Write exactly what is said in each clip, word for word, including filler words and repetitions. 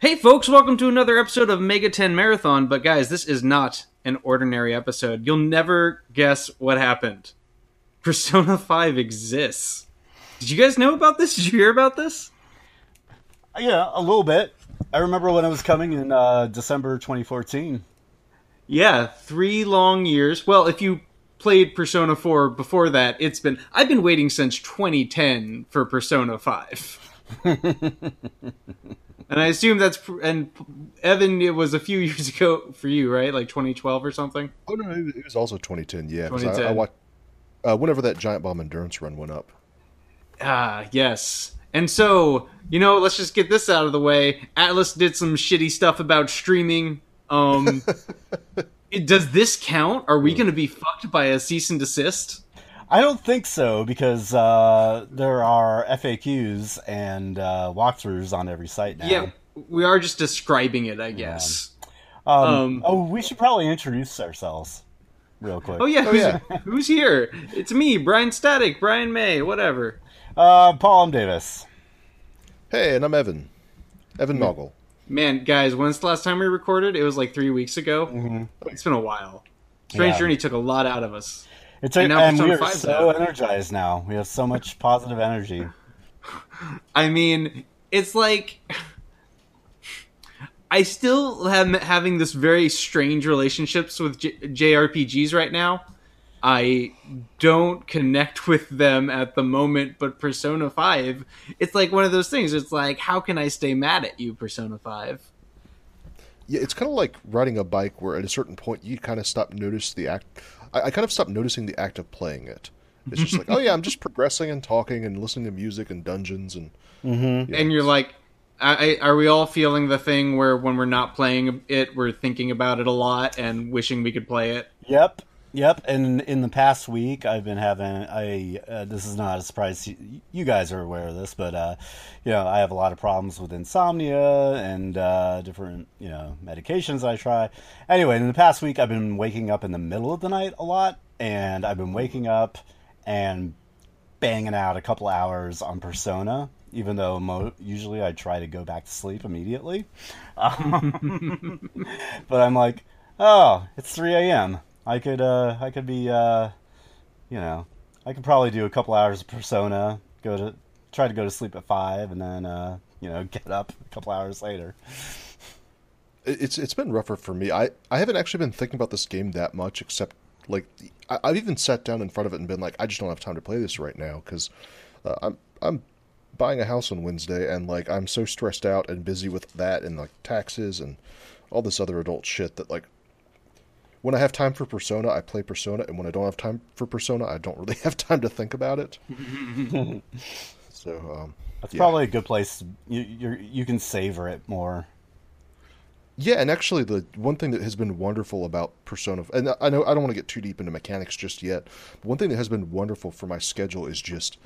Hey folks, welcome to another episode of Mega Ten Marathon, but guys, this is not an ordinary episode. You'll never guess what happened. Persona five exists. Did you guys know about this? Did you hear about this? Yeah, a little bit. I remember when it was coming in uh, December twenty fourteen. Yeah, three long years. Well, if you played Persona four before that, it's been... I've been waiting since twenty ten for Persona five. And I assume that's, and Evan, it was a few years ago for you, right? Like twenty twelve or something? Oh, no, it was also twenty ten, yeah. twenty ten. I, I watched, uh, whenever that Giant Bomb endurance run went up. Ah, yes. And so, you know, let's just get this out of the way. Atlus did some shitty stuff about streaming. Um, it, does this count? Are we going to be fucked by a cease and desist? I don't think so, because uh, there are F A Qs and uh, walkthroughs on every site now. Yeah, we are just describing it, I guess. Yeah. Um, um, oh, we should probably introduce ourselves real quick. Oh, yeah, oh, who's, yeah. Who's here? It's me, Brian Static, Brian May, whatever. Uh, Paul M. Davis. Hey, and I'm Evan. Evan Noggle. Man, guys, when's the last time we recorded? It was like three weeks ago. Mm-hmm. It's been a while. Strange yeah. Journey took a lot out of us. It's a, and, and we are so out. energized now. We have so much positive energy. I mean, it's like... I still am having this very strange relationships with J- JRPGs right now. I don't connect with them at the moment, but Persona five, it's like one of those things. It's like, how can I stay mad at you, Persona five? Yeah, it's kind of like riding a bike where at a certain point you kind of stop notice the act... I, I kind of stopped noticing the act of playing it. It's just like, oh yeah, I'm just progressing and talking and listening to music and dungeons. And mm-hmm. yeah. and you're like, I, I, are we all feeling the thing where when we're not playing it, we're thinking about it a lot and wishing we could play it? Yep, yep. And in the past week, I've been having, I uh, this is not a surprise, you, you guys are aware of this, but uh, you know, I have a lot of problems with insomnia and uh, different, you know, medications I try. Anyway, in the past week, I've been waking up in the middle of the night a lot, and I've been waking up and banging out a couple hours on Persona. Even though mo- usually I try to go back to sleep immediately. Um, but I'm like, oh, it's three a.m. I could, uh, I could be, uh, you know, I could probably do a couple hours of Persona, go to, try to go to sleep at five, and then, uh, you know, get up a couple hours later. It's It's been rougher for me. I, I haven't actually been thinking about this game that much, except, like, I, I've even sat down in front of it and been like, I just don't have time to play this right now, because uh, I'm... I'm buying a house on Wednesday, and like I'm so stressed out and busy with that and like taxes and all this other adult shit that like when I have time for Persona, I play Persona, and when I don't have time for Persona, I don't really have time to think about it. so um, that's yeah. probably a good place. You you're, you can savor it more. Yeah, and actually, the one thing that has been wonderful about Persona, and I know I don't want to get too deep into mechanics just yet, but one thing that has been wonderful for my schedule is just.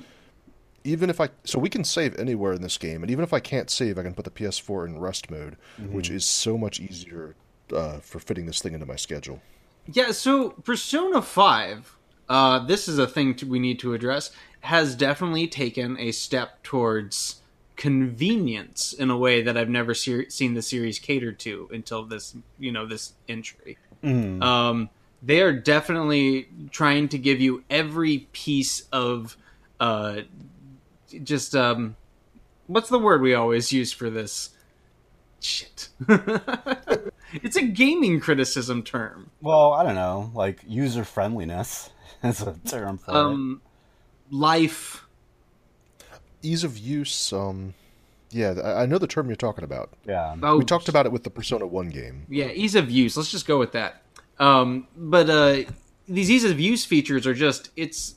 Even if I... So we can save anywhere in this game, and even if I can't save, I can put the P S four in rest mode, mm-hmm. which is so much easier uh, for fitting this thing into my schedule. Yeah, so Persona five, uh, this is a thing we need to address, has definitely taken a step towards convenience in a way that I've never ser- seen the series catered to until this, you know, this entry. Mm. Um, they are definitely trying to give you every piece of... Uh, Just, um, what's the word we always use for this? Shit. It's a gaming criticism term. Well, I don't know. Like, user-friendliness is a term for um, it. Life. Ease of use. Um, yeah, I know the term you're talking about. Yeah. Oh, we talked about it with the Persona one game. Yeah, ease of use. Let's just go with that. Um, but uh, these ease of use features are just, it's...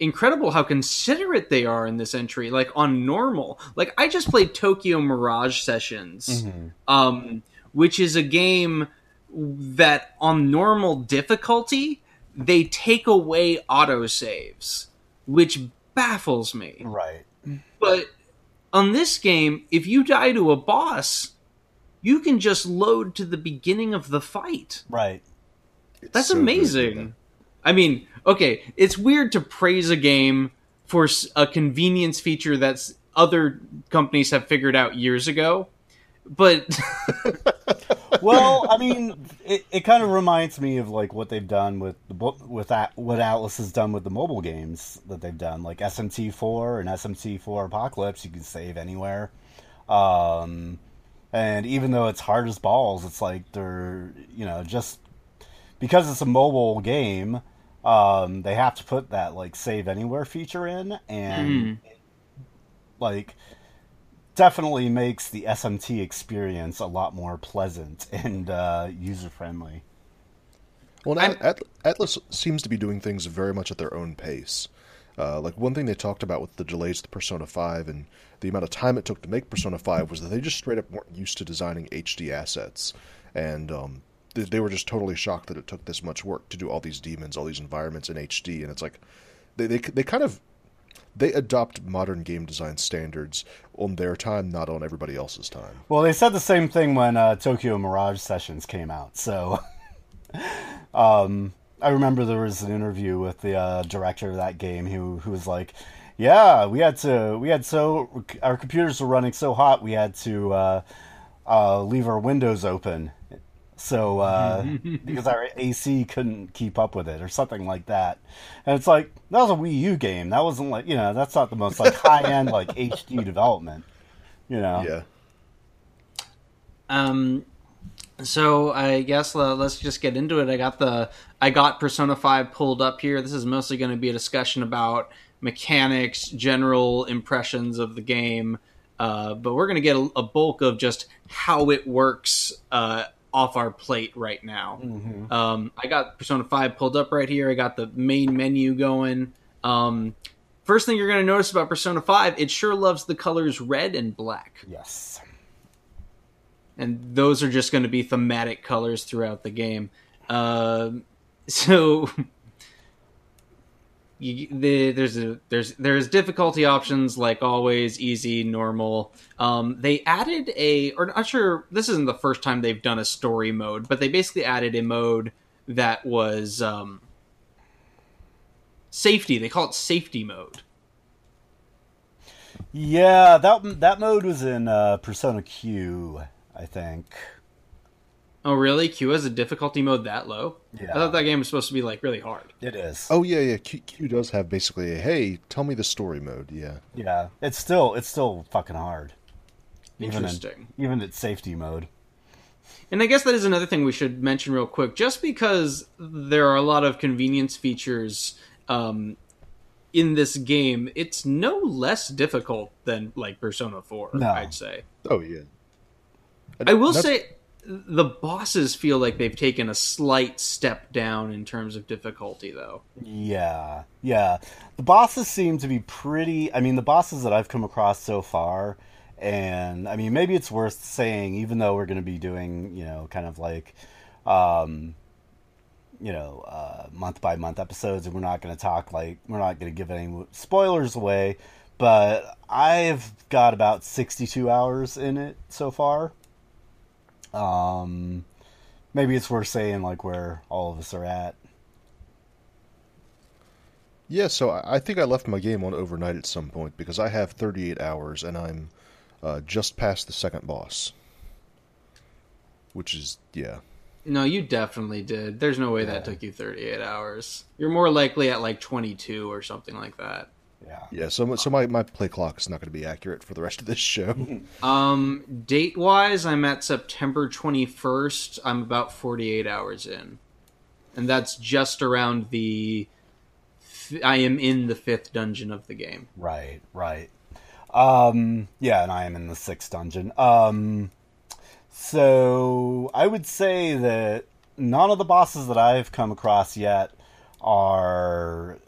incredible how considerate they are in this entry, like on normal. Like, I just played Tokyo Mirage Sessions, mm-hmm. um, which is a game that on normal difficulty, they take away autosaves, which baffles me. Right. But on this game, if you die to a boss, you can just load to the beginning of the fight. Right. That's so amazing. Good, I mean, okay, it's weird to praise a game for a convenience feature that other companies have figured out years ago, But well, I mean, it, it kind of reminds me of like what they've done with the with that what Atlus has done with the mobile games that they've done, like S M T four and S M T four Apocalypse. You can save anywhere, um, and even though it's hard as balls, it's like they're you know just because it's a mobile game, um, they have to put that like save anywhere feature in, and mm. it, like. Definitely makes the S M T experience a lot more pleasant and uh, user-friendly. Well, At- Atlus seems to be doing things very much at their own pace. Uh, like, one thing they talked about with the delays to Persona five and the amount of time it took to make Persona five was that they just straight up weren't used to designing H D assets. And um, they, they were just totally shocked that it took this much work to do all these demons, all these environments in H D. And it's like, they they, they kind of... They adopt modern game design standards on their time, not on everybody else's time. Well, they said the same thing when uh, Tokyo Mirage Sessions came out. So um, I remember there was an interview with the uh, director of that game who who was like, "Yeah, we had to, we had so our computers were running so hot, we had to uh, uh, leave our windows open, so uh, because our A C couldn't keep up with it," or something like that. And it's like, that was a Wii U game. That wasn't like, you know, that's not the most like high-end like H D development, you know. Yeah. Um, so I guess uh, let's just get into it. I got the I got Persona five pulled up here. This is mostly going to be a discussion about mechanics, general impressions of the game, uh, but we're going to get a, a bulk of just how it works. Uh, off our plate right now. Mm-hmm. Um, I got Persona five pulled up right here. I got the main menu going. Um, first thing you're going to notice about Persona five, it sure loves the colors red and black. Yes. And those are just going to be thematic colors throughout the game. Uh, so you, the, there's a, there's there's difficulty options like always, easy, normal. Um, they added a, or not sure, this isn't the first time they've done a story mode, but they basically added a mode that was um, safety. They call it safety mode. Yeah, that that mode was in uh, Persona Q, I think. Oh, really? Q has a difficulty mode that low? Yeah. I thought that game was supposed to be, like, really hard. It is. Oh, yeah, yeah. Q, Q does have basically a, hey, tell me the story mode, yeah. Yeah. It's still it's still fucking hard. Interesting. Even in, even at safety mode. And I guess that is another thing we should mention real quick. Just because there are a lot of convenience features um, in this game, it's no less difficult than, like, Persona four, no. I'd say. Oh, yeah. I, I will that's... say... The bosses feel like they've taken a slight step down in terms of difficulty, though. Yeah, yeah. The bosses seem to be pretty... I mean, the bosses that I've come across so far, and, I mean, maybe it's worth saying, even though we're going to be doing, you know, kind of like, um, you know, uh, month-by-month episodes, and we're not going to talk, like, we're not going to give any spoilers away, but I've got about sixty-two hours in it so far. Um, maybe it's worth saying like where all of us are at. Yeah, so I think I left my game on overnight at some point because I have thirty-eight hours and I'm uh, just past the second boss, which is yeah. No, you definitely did. There's no way yeah. that took you thirty-eight hours. You're more likely at like twenty-two or something like that. Yeah. Yeah. So, so my, my play clock is not going to be accurate for the rest of this show. Um, date wise, I'm at September twenty-first. I'm about forty-eight hours in, and that's just around the. I am in the fifth dungeon of the game. Right. Right. Um. Yeah, and I am in the sixth dungeon. Um. So I would say that none of the bosses that I've come across yet are.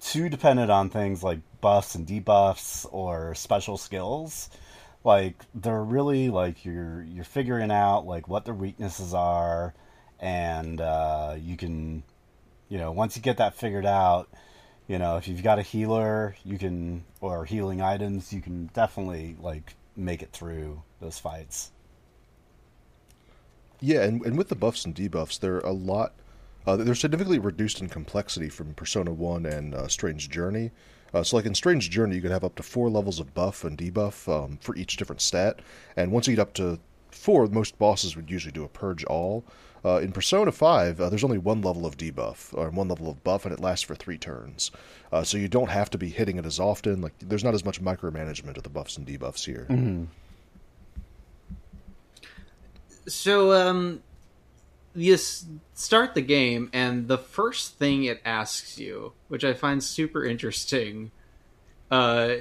Too dependent on things like buffs and debuffs or special skills. Like they're really like you're you're figuring out like what their weaknesses are, and uh, you can, you know, once you get that figured out, you know, if you've got a healer, you can or healing items, you can definitely like make it through those fights. Yeah, and and with the buffs and debuffs, they're a lot. Uh, they're significantly reduced in complexity from Persona one and uh, Strange Journey. Uh, so like in Strange Journey, you could have up to four levels of buff and debuff um, for each different stat. And once you get up to four, most bosses would usually do a purge all. Uh, in Persona five, uh, there's only one level of debuff, or one level of buff, and it lasts for three turns. Uh, so you don't have to be hitting it as often. Like, there's not as much micromanagement of the buffs and debuffs here. Mm-hmm. So, um, you start the game, and the first thing it asks you, which I find super interesting, uh,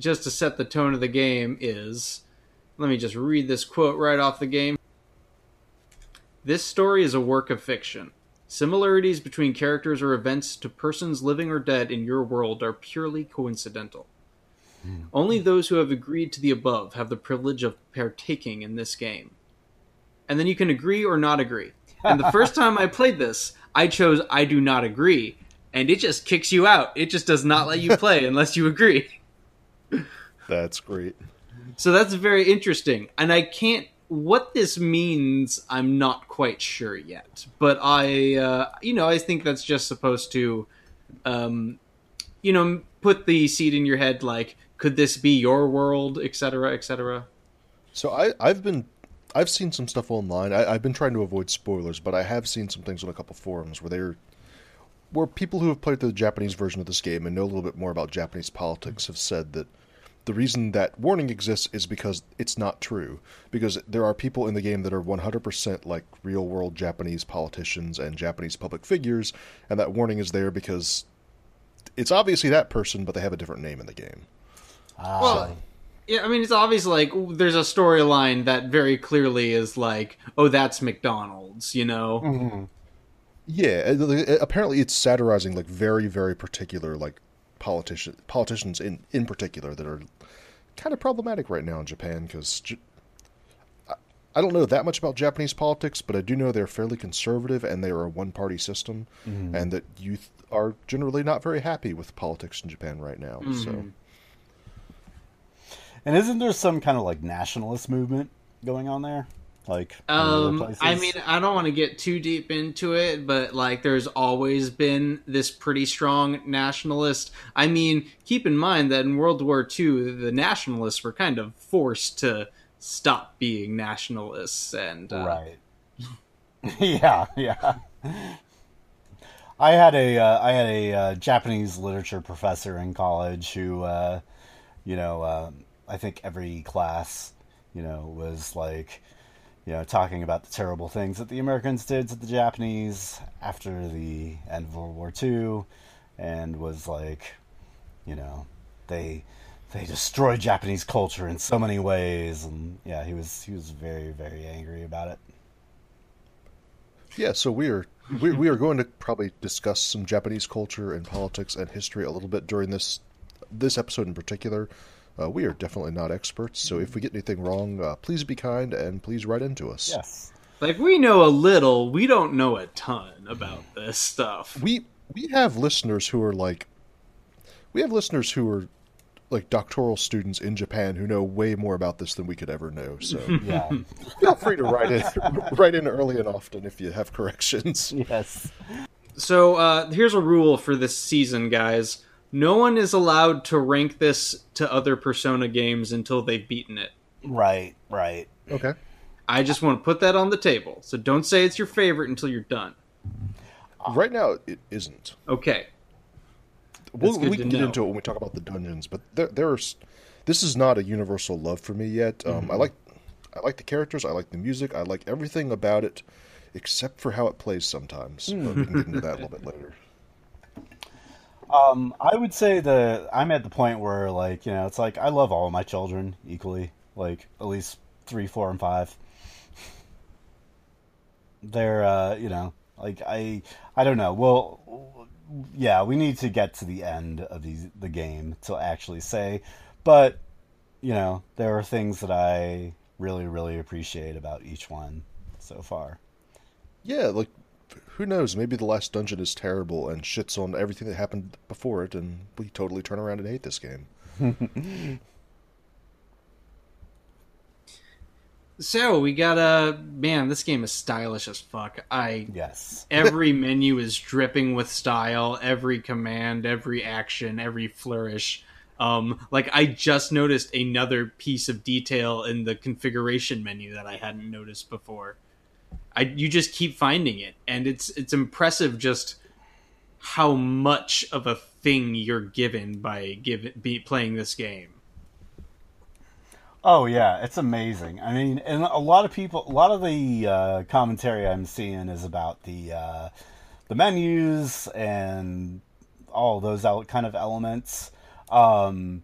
just to set the tone of the game, is... Let me just read this quote right off the game. "This story is a work of fiction. Similarities between characters or events to persons living or dead in your world are purely coincidental. Mm. Only those who have agreed to the above have the privilege of partaking in this game." And then you can agree or not agree. And the first time I played this, I chose I do not agree. And it just kicks you out. It just does not let you play unless you agree. That's great. So that's very interesting. And I can't... What this means, I'm not quite sure yet. But I, uh, you know, I think that's just supposed to, um, you know, put the seed in your head, like, could this be your world, et cetera, et cetera. So I, I've been, I've seen some stuff online. I, I've been trying to avoid spoilers, but I have seen some things on a couple forums where they're, where people who have played the Japanese version of this game and know a little bit more about Japanese politics have said that the reason that warning exists is because it's not true. Because there are people in the game that are one hundred percent like real-world Japanese politicians and Japanese public figures, and that warning is there because it's obviously that person, but they have a different name in the game. Ah. Well, yeah, I mean, it's obvious, like, there's a storyline that very clearly is like, oh, that's McDonald's, you know? Mm-hmm. Yeah, apparently it's satirizing, like, very, very particular, like, politician, politicians in, in particular that are kind of problematic right now in Japan, because J- I don't know that much about Japanese politics, but I do know they're fairly conservative and they are a one-party system, mm-hmm. and that youth are generally not very happy with politics in Japan right now. Mm-hmm. So, and isn't there some kind of like nationalist movement going on there? Like, um, I mean, I don't want to get too deep into it, but like, there's always been this pretty strong nationalist. I mean, keep in mind that in World War Two, the nationalists were kind of forced to stop being nationalists, and uh... right, yeah, yeah. I had a uh, I had a uh, Japanese literature professor in college who, uh, you know, uh, I think every class, you know, was like, you know, talking about the terrible things that the Americans did to the Japanese after the end of World War Two, and was like, you know, they they destroyed Japanese culture in so many ways, and yeah, he was he was very, very angry about it. Yeah, so we are we we are going to probably discuss some Japanese culture and politics and history a little bit during this this episode in particular. Uh, we are definitely not experts, so if we get anything wrong, uh, please be kind and please write into us. Yes. Like, we know a little, we don't know a ton about this stuff. We we have listeners who are like, we have listeners who are like doctoral students in Japan who know way more about this than we could ever know. So yeah. Feel free to write in, write in early and often if you have corrections. Yes. So uh, here's a rule for this season, guys. No one is allowed to rank this to other Persona games until they've beaten it. Right, right. Okay. I just want to put that on the table. So don't say it's your favorite until you're done. Right now, it isn't. Okay. We'll, we can know. get into it when we talk about the dungeons, but there, there are, this is not a universal love for me yet. Um, mm-hmm. I like, I like the characters. I like the music. I like everything about it, except for how it plays sometimes. But we can get into that a little bit later. Um, I would say that I'm at the point where, like, you know, it's like, I love all of my children equally. Like, at least three, four, and five. They're, uh, you know, like, I I don't know. Well, yeah, we need to get to the end of these, the game to actually say. But, you know, there are things that I really, really appreciate about each one so far. Yeah, like... Who knows? Maybe the last dungeon is terrible and shits on everything that happened before it, and we totally turn around and hate this game. So we got a man. This game is stylish as fuck. I yes. Every menu is dripping with style. Every command, every action, every flourish. Um, like, I just noticed another piece of detail in the configuration menu that I hadn't noticed before. I, you just keep finding it, and it's it's impressive just how much of a thing you're given by give, be playing this game. Oh, yeah, it's amazing. I mean, and a lot of people, a lot of the uh, commentary I'm seeing is about the uh, the menus and all those kind of elements. Um,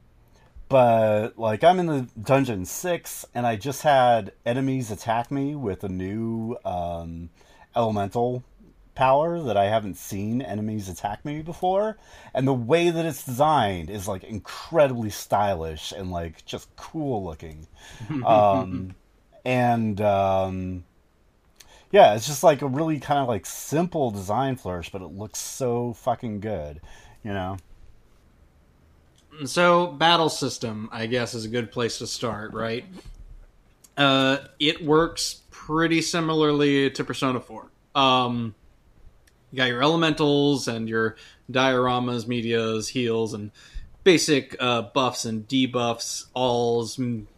but, like, I'm in the Dungeon six, and I just had enemies attack me with a new um, elemental power that I haven't seen enemies attack me before, and the way that it's designed is like incredibly stylish and like just cool looking. um and um yeah, it's just like a really kind of like simple design flourish, but it looks so fucking good, you know. So battle system, I guess, is a good place to start, right? Uh it works pretty similarly to Persona four. um You got your elementals and your dioramas, medias, heals, and basic uh, buffs and debuffs, alls, and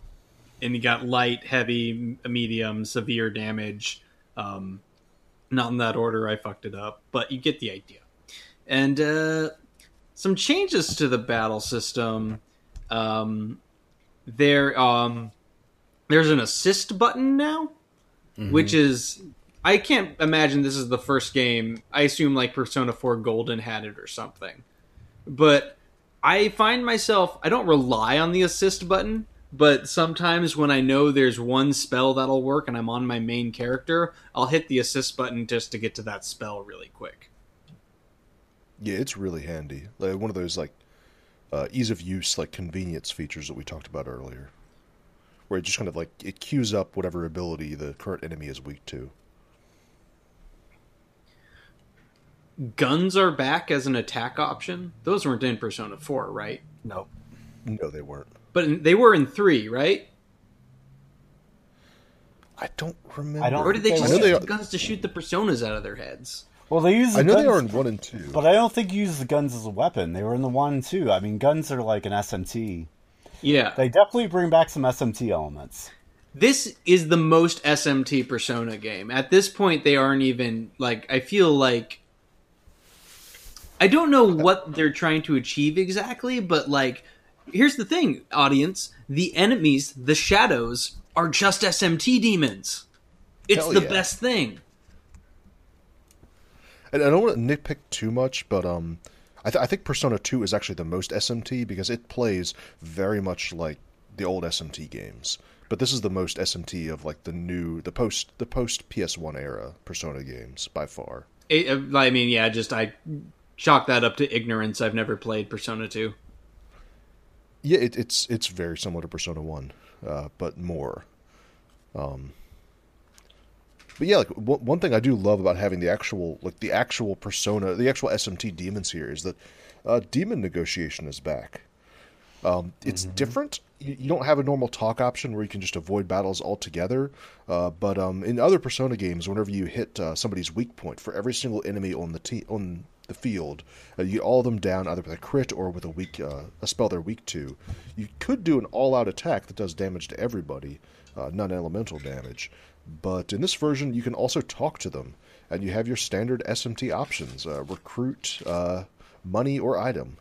you got light, heavy, medium, severe damage. Um, not in that order, I fucked it up, but you get the idea. And uh, some changes to the battle system. Um, there, um, there's an assist button now, mm-hmm. which is... I can't imagine this is the first game. I assume like Persona four Golden had it or something. But I find myself, I don't rely on the assist button, but sometimes when I know there's one spell that'll work and I'm on my main character, I'll hit the assist button just to get to that spell really quick. Yeah, it's really handy. Like one of those like uh, ease of use, like convenience features that we talked about earlier, where it just kind of like, it queues up whatever ability the current enemy is weak to. Guns are back as an attack option. Those weren't in Persona four, right? No. No, they weren't. But in, they were in three, right? I don't remember. I don't, or did they just use the guns to shoot the Personas out of their heads? Well, they use the I know guns, they were in one and two. But I don't think you use the guns as a weapon. They were in the one and two. I mean, guns are like an S M T. Yeah. They definitely bring back some S M T elements. This is the most S M T Persona game. At this point, they aren't even, like, I feel like... I don't know what they're trying to achieve exactly, but, like, here's the thing, audience. The enemies, the shadows, are just S M T demons. It's Hell the yeah. best thing. And I don't want to nitpick too much, but um, I, th- I think Persona two is actually the most S M T because it plays very much like the old S M T games. But this is the most S M T of, like, the new, the post, the post P S one era Persona games by far. It, I mean, yeah, just I... Chalk that up to ignorance. I've never played Persona two. Yeah, it, it's it's very similar to Persona one, uh, but more. Um, but yeah, like w- one thing I do love about having the actual like the actual Persona, the actual S M T demons here is that uh, demon negotiation is back. Um, it's mm-hmm. different. You, you don't have a normal talk option where you can just avoid battles altogether. Uh, but um, in other Persona games, whenever you hit uh, somebody's weak point for every single enemy on the te- on the field, uh, you get all of them down either with a crit or with a weak uh, a spell they're weak to. You could do an all-out attack that does damage to everybody, uh, non-elemental damage. But in this version, you can also talk to them, and you have your standard S M T options: uh, recruit, uh, money, or item.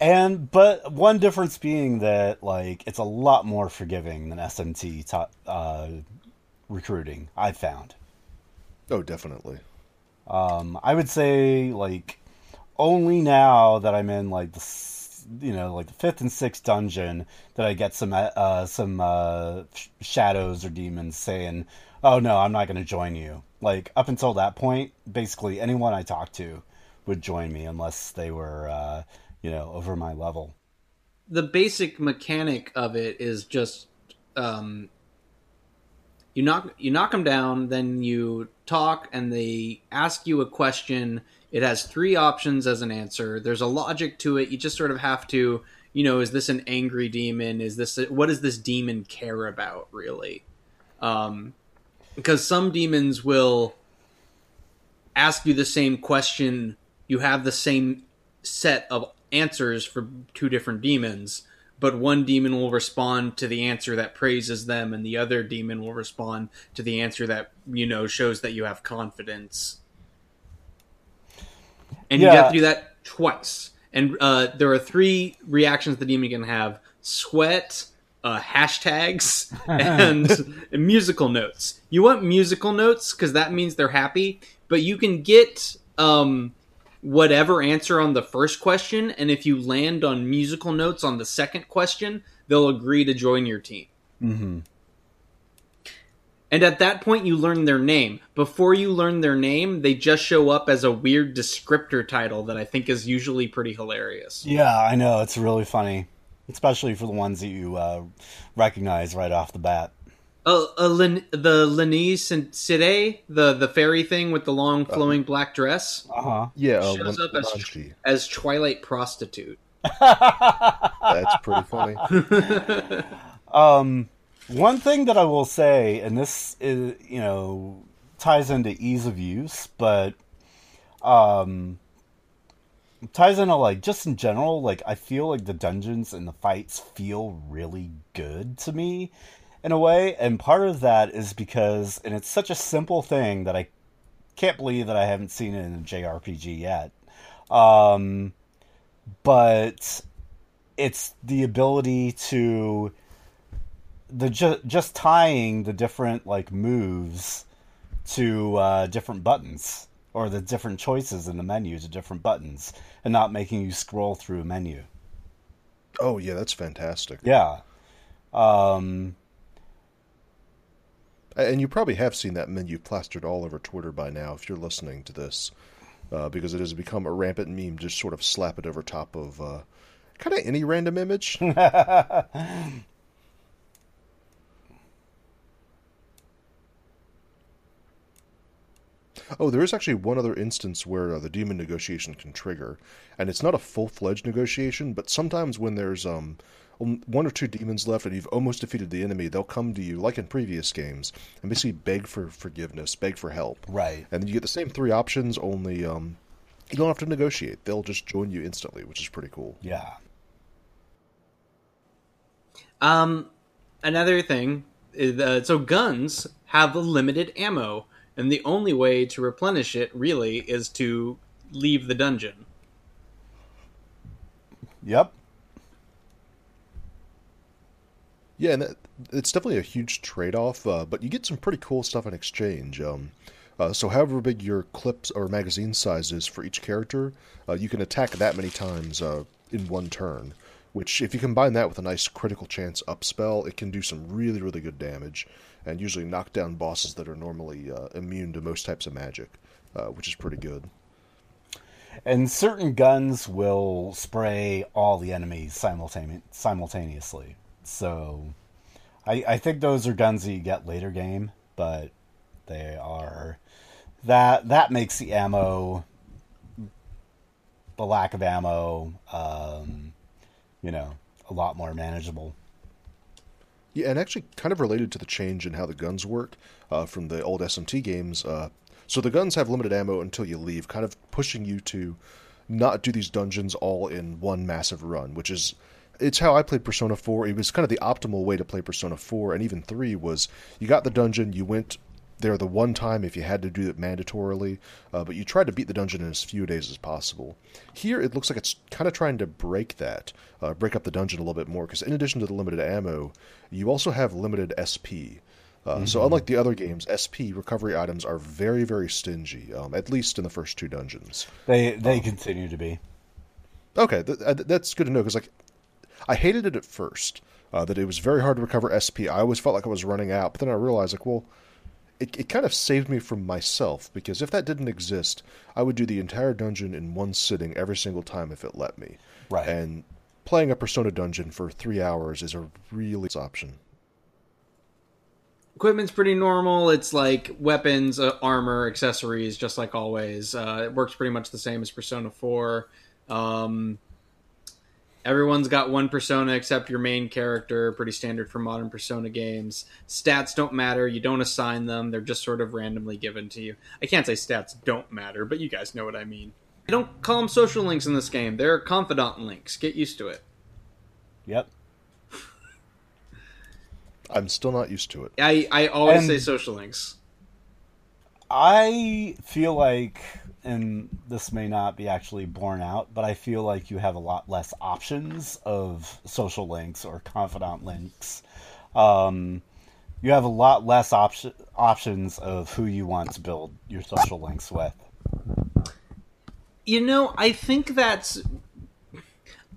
And but one difference being that like it's a lot more forgiving than S M T to- uh, recruiting, I've found. Oh, definitely. Um, I would say, like, only now that I'm in, like, the, you know, like the fifth and sixth dungeon that I get some, uh, some, uh, shadows or demons saying, oh, no, I'm not going to join you. Like, up until that point, basically anyone I talked to would join me unless they were, uh, you know, over my level. The basic mechanic of it is just, um... You knock you knock them down, then you talk, and they ask you a question. It has three options as an answer. There's a logic to it. You just sort of have to, you know, is this an angry demon? Is this a, what does this demon care about, really? Um, because some demons will ask you the same question. You have the same set of answers for two different demons, but one demon will respond to the answer that praises them, and the other demon will respond to the answer that, you know, shows that you have confidence. And yeah. you have to do that twice. And uh, there are three reactions the demon can have. Sweat, uh, hashtags, and, and musical notes. You want musical notes, because that means they're happy. But you can get um, whatever answer on the first question, and if you land on musical notes on the second question, they'll agree to join your team. Mm-hmm. And at that point, you learn their name. Before you learn their name, they just show up as a weird descriptor title that I think is usually pretty hilarious. Yeah, I know. It's really funny. Especially for the ones that you uh, recognize right off the bat. Uh, uh, Lin- the Lenise Side, the, the fairy thing with the long flowing uh, black dress, uh-huh. yeah, shows uh, up as, tw- as Twilight Prostitute. That's pretty funny. um... One thing that I will say, and this is, you know, ties into ease of use, but um, ties into, like, just in general, like, I feel like the dungeons and the fights feel really good to me in a way. And part of that is because, and it's such a simple thing that I can't believe that I haven't seen it in a J R P G yet. Um, but it's the ability to... The ju- just tying the different, like, moves to uh, different buttons, or the different choices in the menu to different buttons, and not making you scroll through a menu. Oh yeah, that's fantastic. Yeah, um, and you probably have seen that menu plastered all over Twitter by now if you're listening to this, uh, because it has become a rampant meme. Just sort of slap it over top of uh, kind of any random image. Oh, there is actually one other instance where uh, the demon negotiation can trigger, and it's not a full-fledged negotiation, but sometimes when there's um one or two demons left and you've almost defeated the enemy, they'll come to you, like in previous games, and basically beg for forgiveness, beg for help. Right. And then you get the same three options, only um, you don't have to negotiate. They'll just join you instantly, which is pretty cool. Yeah. Um, another thing, is, uh, so guns have limited ammo. And the only way to replenish it, really, is to leave the dungeon. Yep. Yeah, and that, it's definitely a huge trade-off, uh, but you get some pretty cool stuff in exchange. Um, uh, so however big your clips or magazine size is for each character, uh, you can attack that many times uh, in one turn. Which, if you combine that with a nice critical chance up spell, it can do some really, really good damage, and usually knock down bosses that are normally uh, immune to most types of magic, uh, which is pretty good. And certain guns will spray all the enemies simultane- simultaneously. So, I, I think those are guns that you get later game, but they are... That, that makes the ammo... The lack of ammo... Um, you know, a lot more manageable. Yeah, and actually kind of related to the change in how the guns work uh, from the old S M T games. Uh, so the guns have limited ammo until you leave, kind of pushing you to not do these dungeons all in one massive run, which is... It's how I played Persona four. It was kind of the optimal way to play Persona four, and even three was you got the dungeon, you went there the one time if you had to do it mandatorily, uh, but you tried to beat the dungeon in as few days as possible. Here, it looks like it's kind of trying to break that, uh, break up the dungeon a little bit more, because in addition to the limited ammo, you also have limited S P. Uh, mm-hmm. So unlike the other games, S P recovery items are very, very stingy, um, at least in the first two dungeons. They they um, continue to be. Okay, th- th- that's good to know, because like, I hated it at first, uh, that it was very hard to recover S P. I always felt like I was running out, but then I realized, like, well... It, it kind of saved me from myself, because if that didn't exist, I would do the entire dungeon in one sitting every single time if it let me. Right. And playing a Persona dungeon for three hours is a really good option. Equipment's pretty normal. It's like weapons, uh, armor, accessories, just like always. Uh, it works pretty much the same as Persona four. Um, everyone's got one persona except your main character, pretty standard for modern Persona games. Stats don't matter, you don't assign them, they're just sort of randomly given to you. I can't say stats don't matter, but you guys know what I mean. They don't call them social links in this game. They're confidant links. Get used to it. Yep. I'm still not used to it. I, I always and say social links. I feel like, and this may not be actually borne out, but I feel like you have a lot less options of social links or confidant links. Um, you have a lot less op- options of who you want to build your social links with. You know, I think that's...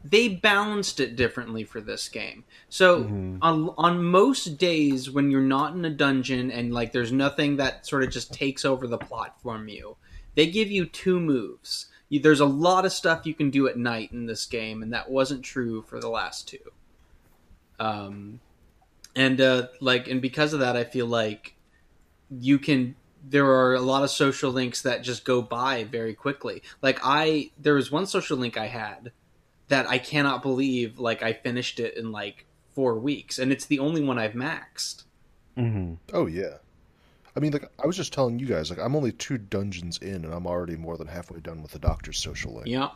They balanced it differently for this game. So mm-hmm. on, on most days when you're not in a dungeon and like there's nothing that sort of just takes over the plot from you, they give you two moves. You, there's a lot of stuff you can do at night in this game, and that wasn't true for the last two. Um, and uh, like, and because of that, I feel like you can. There are a lot of social links that just go by very quickly. Like I, there was one social link I had that I cannot believe, like, I finished it in, like, four weeks. And it's the only one I've maxed. Mm-hmm. Oh, yeah. I mean, like, I was just telling you guys, like, I'm only two dungeons in, and I'm already more than halfway done with the Doctor's social link. Yeah.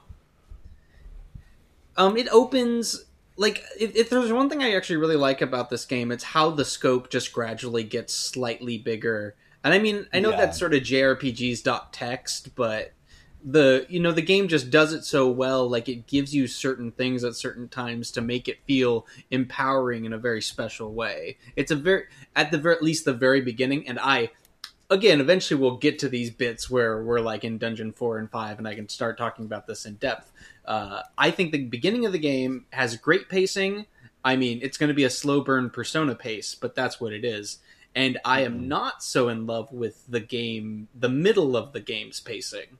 Um, it opens... Like, if, if there's one thing I actually really like about this game, it's how the scope just gradually gets slightly bigger. And I mean, I know yeah. that's sort of J R P Gs dot text, but... The you know the game just does it so well, like it gives you certain things at certain times to make it feel empowering in a very special way. It's a very at the very, at least the very beginning, and I again eventually we'll get to these bits where we're like in dungeon four and five, and I can start talking about this in depth. Uh, I think the beginning of the game has great pacing. I mean, it's going to be a slow burn Persona pace, but that's what it is. And I am not so in love with the game, the middle of the game's pacing.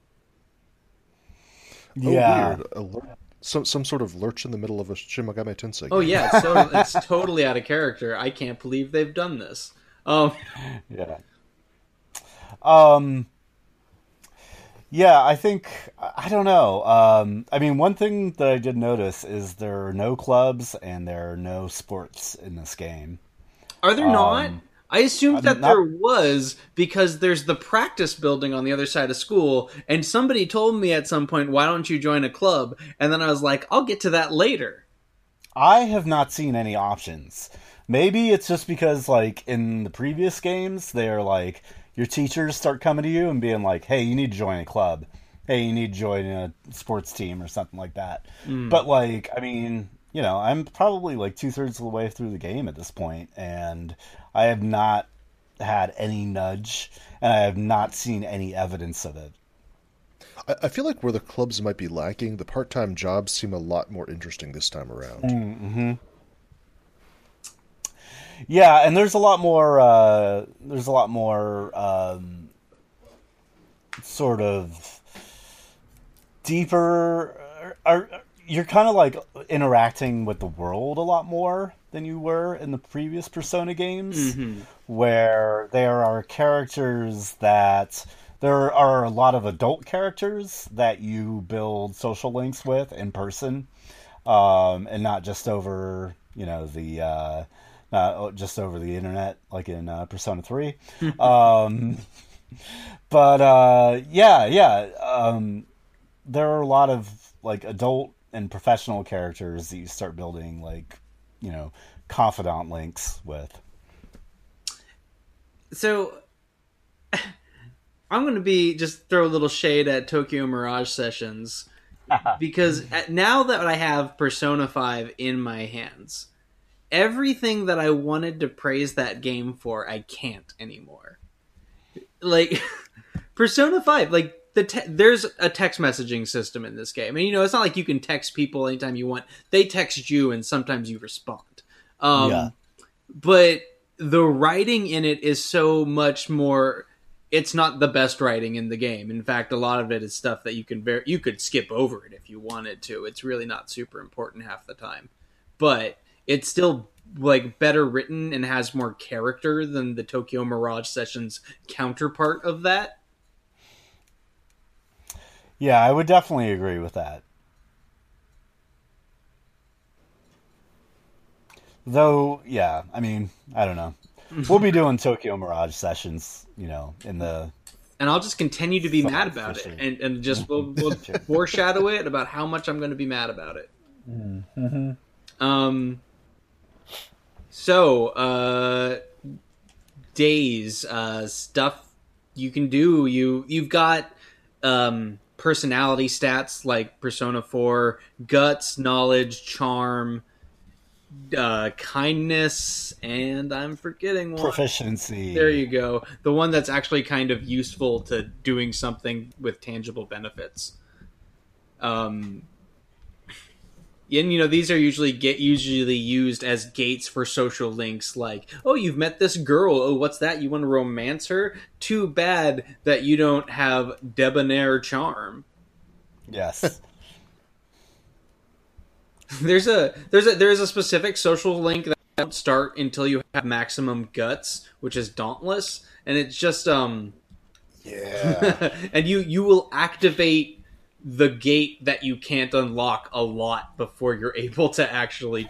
Oh, yeah, weird. Some some sort of lurch in the middle of a Shin Megami Tensei game. Oh yeah, it's, so, it's totally out of character. I can't believe they've done this. Um, yeah. Um. Yeah, I think I don't know. Um, I mean, one thing that I did notice is there are no clubs and there are no sports in this game. Are there um, not? I assumed that there was because there's the practice building on the other side of school, and somebody told me at some point, why don't you join a club? And then I was like, I'll get to that later. I have not seen any options. Maybe it's just because, like, in the previous games, they're like, your teachers start coming to you and being like, hey, you need to join a club. Hey, you need to join a sports team or something like that. Mm. But, like, I mean... You know, I'm probably like two-thirds of the way through the game at this point, and I have not had any nudge, and I have not seen any evidence of it. I, I feel like where the clubs might be lacking, the part-time jobs seem a lot more interesting this time around. Mm-hmm. Yeah, and there's a lot more, uh, there's a lot more um, sort of deeper... Or, or, You're kind of, like, interacting with the world a lot more than you were in the previous Persona games, mm-hmm. where there are characters that... There are a lot of adult characters that you build social links with in person, um, and not just over, you know, the... Uh, not just over the internet, like in uh, Persona three. um, but, uh, yeah, yeah. Um, there are a lot of, like, adult... and professional characters that you start building, like, you know, confidant links with. So, I'm going to be just throw a little shade at Tokyo Mirage Sessions because at, now that I have Persona five in my hands, everything that I wanted to praise that game for, I can't anymore. Like, Persona five, like, The te- there's a text messaging system in this game. And, you know, it's not like you can text people anytime you want. They text you, and sometimes you respond. Um, yeah. But the writing in it is so much more... It's not the best writing in the game. In fact, a lot of it is stuff that you can ver- you could skip over it if you wanted to. It's really not super important half the time. But it's still, like, better written and has more character than the Tokyo Mirage Sessions counterpart of that. Yeah, I would definitely agree with that. Though, yeah, I mean, I don't know. We'll be doing Tokyo Mirage Sessions, you know, in the and I'll just continue to be Fuck mad about it, and, and just we'll, we'll foreshadow it about how much I'm going to be mad about it. Mm-hmm. Um. So, uh, days, uh, stuff you can do. You you've got um personality stats like Persona four, guts, knowledge, charm, uh, kindness, and I'm forgetting one. Proficiency. There you go. The one that's actually kind of useful to doing something with tangible benefits. Um. And, you know, these are usually get usually used as gates for social links, like, oh, you've met this girl. Oh, what's that? You want to romance her? Too bad that you don't have debonair charm. Yes. there's a there's a there's a specific social link that won't start until you have maximum guts, which is dauntless, and it's just um yeah. and you you will activate the gate that you can't unlock a lot before you're able to actually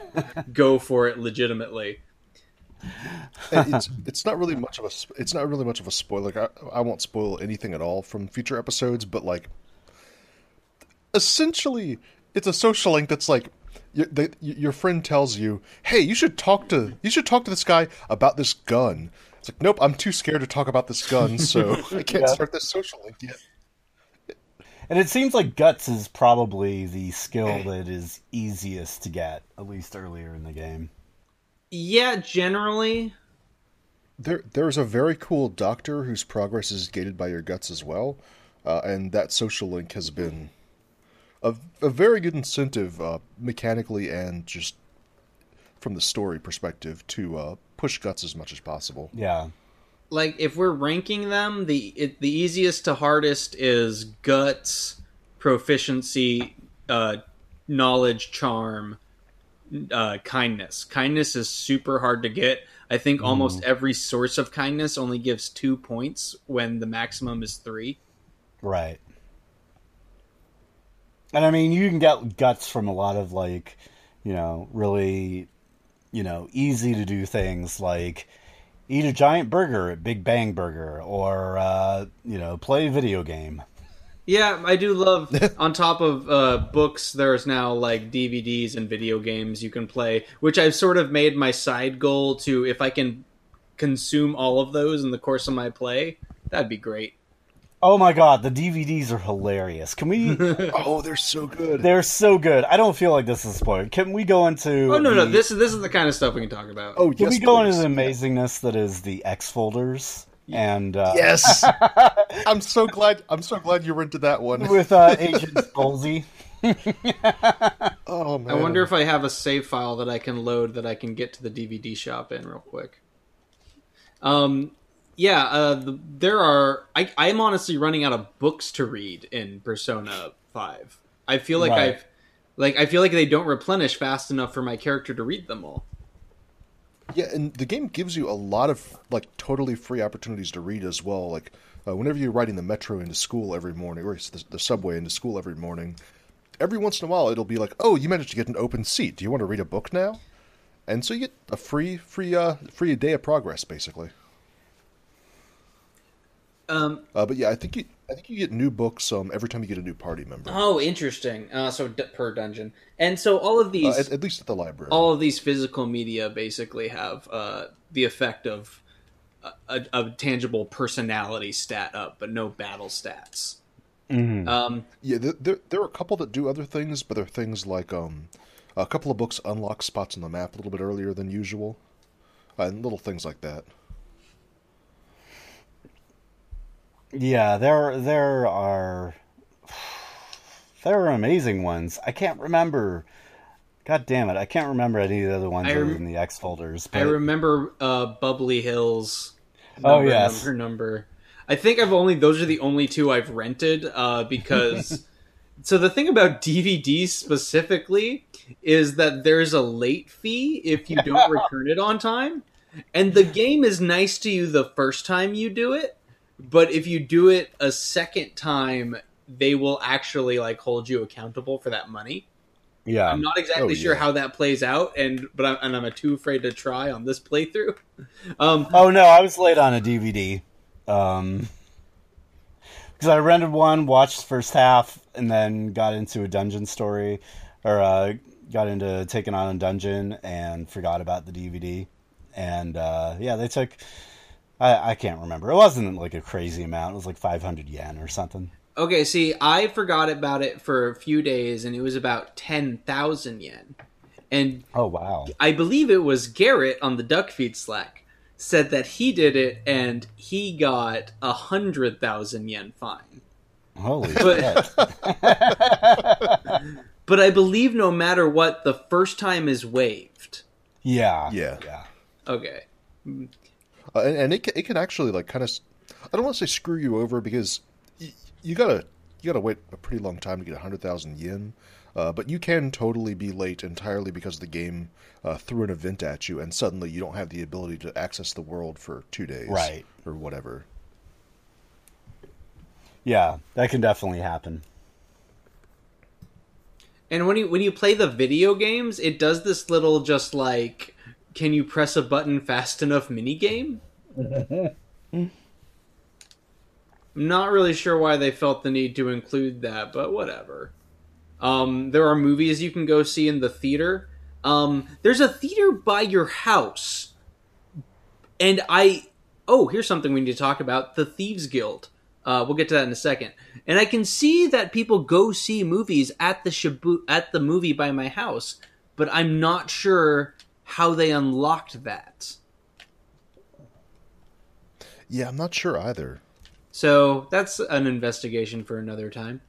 go for it legitimately. It's, it's not really much of a it's not really much of a spoiler. Like, I, I won't spoil anything at all from future episodes, but like, essentially, it's a social link that's like your, the, your friend tells you, "Hey, you should talk to you should talk to this guy about this gun." It's like, nope, I'm too scared to talk about this gun, so I can't yeah. start this social link yet. And it seems like guts is probably the skill that is easiest to get, at least earlier in the game. Yeah, generally. There, there's a very cool doctor whose progress is gated by your guts as well, uh, and that social link has been a, a very good incentive, uh, mechanically and just from the story perspective, to uh, push guts as much as possible. Yeah. Like, if we're ranking them, the it, the easiest to hardest is guts, proficiency, uh, knowledge, charm, uh, kindness. Kindness is super hard to get. I think mm. almost every source of kindness only gives two points when the maximum is three. Right. And, I mean, you can get guts from a lot of, like, you know, really, you know, easy-to-do things like eat a giant burger at Big Bang Burger, or, uh, you know, play a video game. Yeah, I do love, on top of uh, books, there's now, like, D V Ds and video games you can play, which I've sort of made my side goal to, if I can consume all of those in the course of my play, that'd be great. Oh my god, the D V Ds are hilarious. Can we... oh, they're so good. They're so good. I don't feel like this is spoiled. Can we go into... Oh, no, the... no, this, this is the kind of stuff we can talk about. Oh, Can yes, we go please. into the amazingness that is the X folders? And uh... Yes! I'm so glad I'm so glad you rented that one. With uh, Agent Spolzy. oh, man. I wonder if I have a save file that I can load that I can get to the D V D shop in real quick. Um... Yeah, uh, the, there are... I, I'm honestly running out of books to read in Persona five. I feel like right. I've... Like, I feel like they don't replenish fast enough for my character to read them all. Yeah, and the game gives you a lot of, like, totally free opportunities to read as well. Like, uh, whenever you're riding the metro into school every morning, or the, the subway into school every morning, every once in a while it'll be like, oh, you managed to get an open seat. Do you want to read a book now? And so you get a free, free, uh, free day of progress, basically. Um, uh, but yeah, I think you I think you get new books um, every time you get a new party member. Oh, interesting. Uh, so d- per dungeon, and so all of these, uh, at, at least at the library, all of these physical media basically have uh, the effect of a, a, a tangible personality stat up, but no battle stats. Mm-hmm. Um, yeah, there, there there are a couple that do other things, but there are things like um, a couple of books unlock spots on the map a little bit earlier than usual, uh, and little things like that. Yeah, there there are there are amazing ones. I can't remember. God damn it, I can't remember any of the other ones rem- other than the X folders. But... I remember uh, Bubbly Hills. Number, oh yes, number, number. I think I've only those are the only two I've rented uh, because. So the thing about D V Ds specifically is that there's a late fee if you don't return it on time, and the game is nice to you the first time you do it. But if you do it a second time, they will actually like hold you accountable for that money. Yeah, I'm not exactly oh, sure yeah. how that plays out, and but I'm, and I'm too afraid to try on this playthrough. Um, oh no, I was late on a D V D. Um, Because I rented one, watched the first half, and then got into a dungeon story, or uh, got into taking on a dungeon, and forgot about the D V D. And uh, yeah, they took, I, I can't remember. It wasn't like a crazy amount. It was like five hundred yen or something. Okay, see, I forgot about it for a few days, and it was about ten thousand yen. And oh, wow. I believe it was Garrett on the DuckFeed Slack said that he did it, and he got a one hundred thousand yen fine. Holy but, shit. But I believe no matter what, the first time is waived. Yeah. Yeah. Yeah. Okay. Uh, and and it, it can actually, like, kind of, I don't want to say screw you over, because... You gotta, you gotta wait a pretty long time to get a hundred thousand yen, uh, but you can totally be late entirely because the game uh, threw an event at you, and suddenly you don't have the ability to access the world for two days, right, or whatever. Yeah, that can definitely happen. And when you when you play the video games, it does this little just like, can you press a button fast enough minigame? I'm not really sure why they felt the need to include that, but whatever. Um, there are movies you can go see in the theater. Um, there's a theater by your house. And I... Oh, here's something we need to talk about. The Thieves Guild. Uh, we'll get to that in a second. And I can see that people go see movies at the Shibu- at the movie by my house, but I'm not sure how they unlocked that. Yeah, I'm not sure either. So that's an investigation for another time.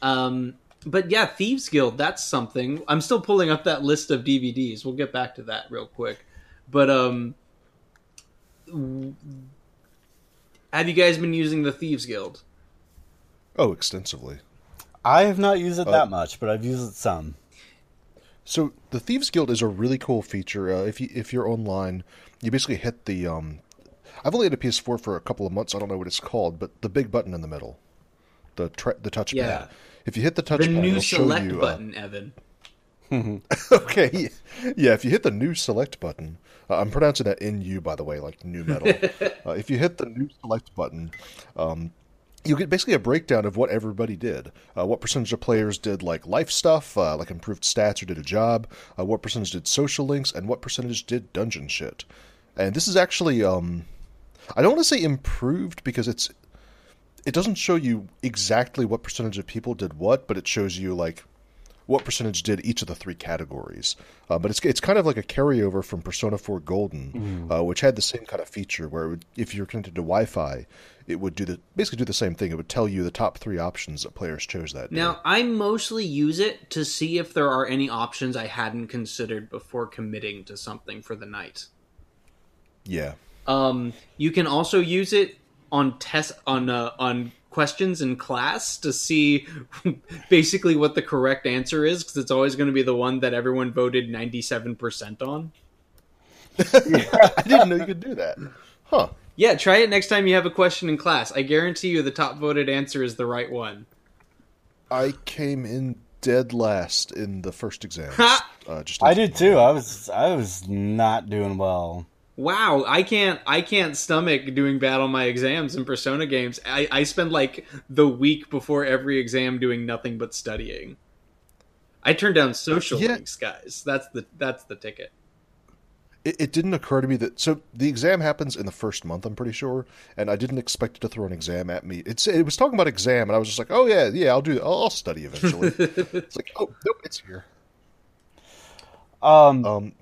Um, but yeah, Thieves Guild, that's something. I'm still pulling up that list of D V Ds. We'll get back to that real quick. But um, have you guys been using the Thieves Guild? Oh, extensively. I have not used it uh, that much, but I've used it some. So the Thieves Guild is a really cool feature. Uh, if you, if you're online, you basically hit the... Um, I've only had a P S four for a couple of months. I don't know what it's called, but the big button in the middle, the tra- the touchpad. Yeah. If you hit the touchpad, the new it'll select show you, button, uh... Evan. Okay, yeah. If you hit the new select button, uh, I'm pronouncing that N U, by the way, like new metal. uh, if you hit the new select button, um, you get basically a breakdown of what everybody did. Uh, what percentage of players did like life stuff, uh, like improved stats or did a job. Uh, what percentage did social links, and what percentage did dungeon shit. And this is actually. Um, I don't want to say improved because it's it doesn't show you exactly what percentage of people did what, but it shows you like what percentage did each of the three categories. Uh, but it's it's kind of like a carryover from Persona four Golden, mm. uh, which had the same kind of feature where it would, if you're connected to Wi-Fi, it would do the basically do the same thing. It would tell you the top three options that players chose that day. Now, I mostly use it to see if there are any options I hadn't considered before committing to something for the night. Yeah. Um, you can also use it on test on uh, on questions in class to see basically what the correct answer is, because it's always going to be the one that everyone voted ninety-seven percent on. I didn't know you could do that. Huh. Yeah, try it next time you have a question in class. I guarantee you the top voted answer is the right one. I came in dead last in the first exam. uh, just I did too. I was I was not doing well. Wow, I can't I can't stomach doing bad on my exams in Persona games. I, I spend like the week before every exam doing nothing but studying. I turned down social yeah. links, guys. That's the that's the ticket. It, it didn't occur to me that so the exam happens in the first month, I'm pretty sure, and I didn't expect it to throw an exam at me. It's it was talking about exam, and I was just like, oh yeah, yeah, I'll do I'll, I'll study eventually. It's like, oh nope, it's here. Um. um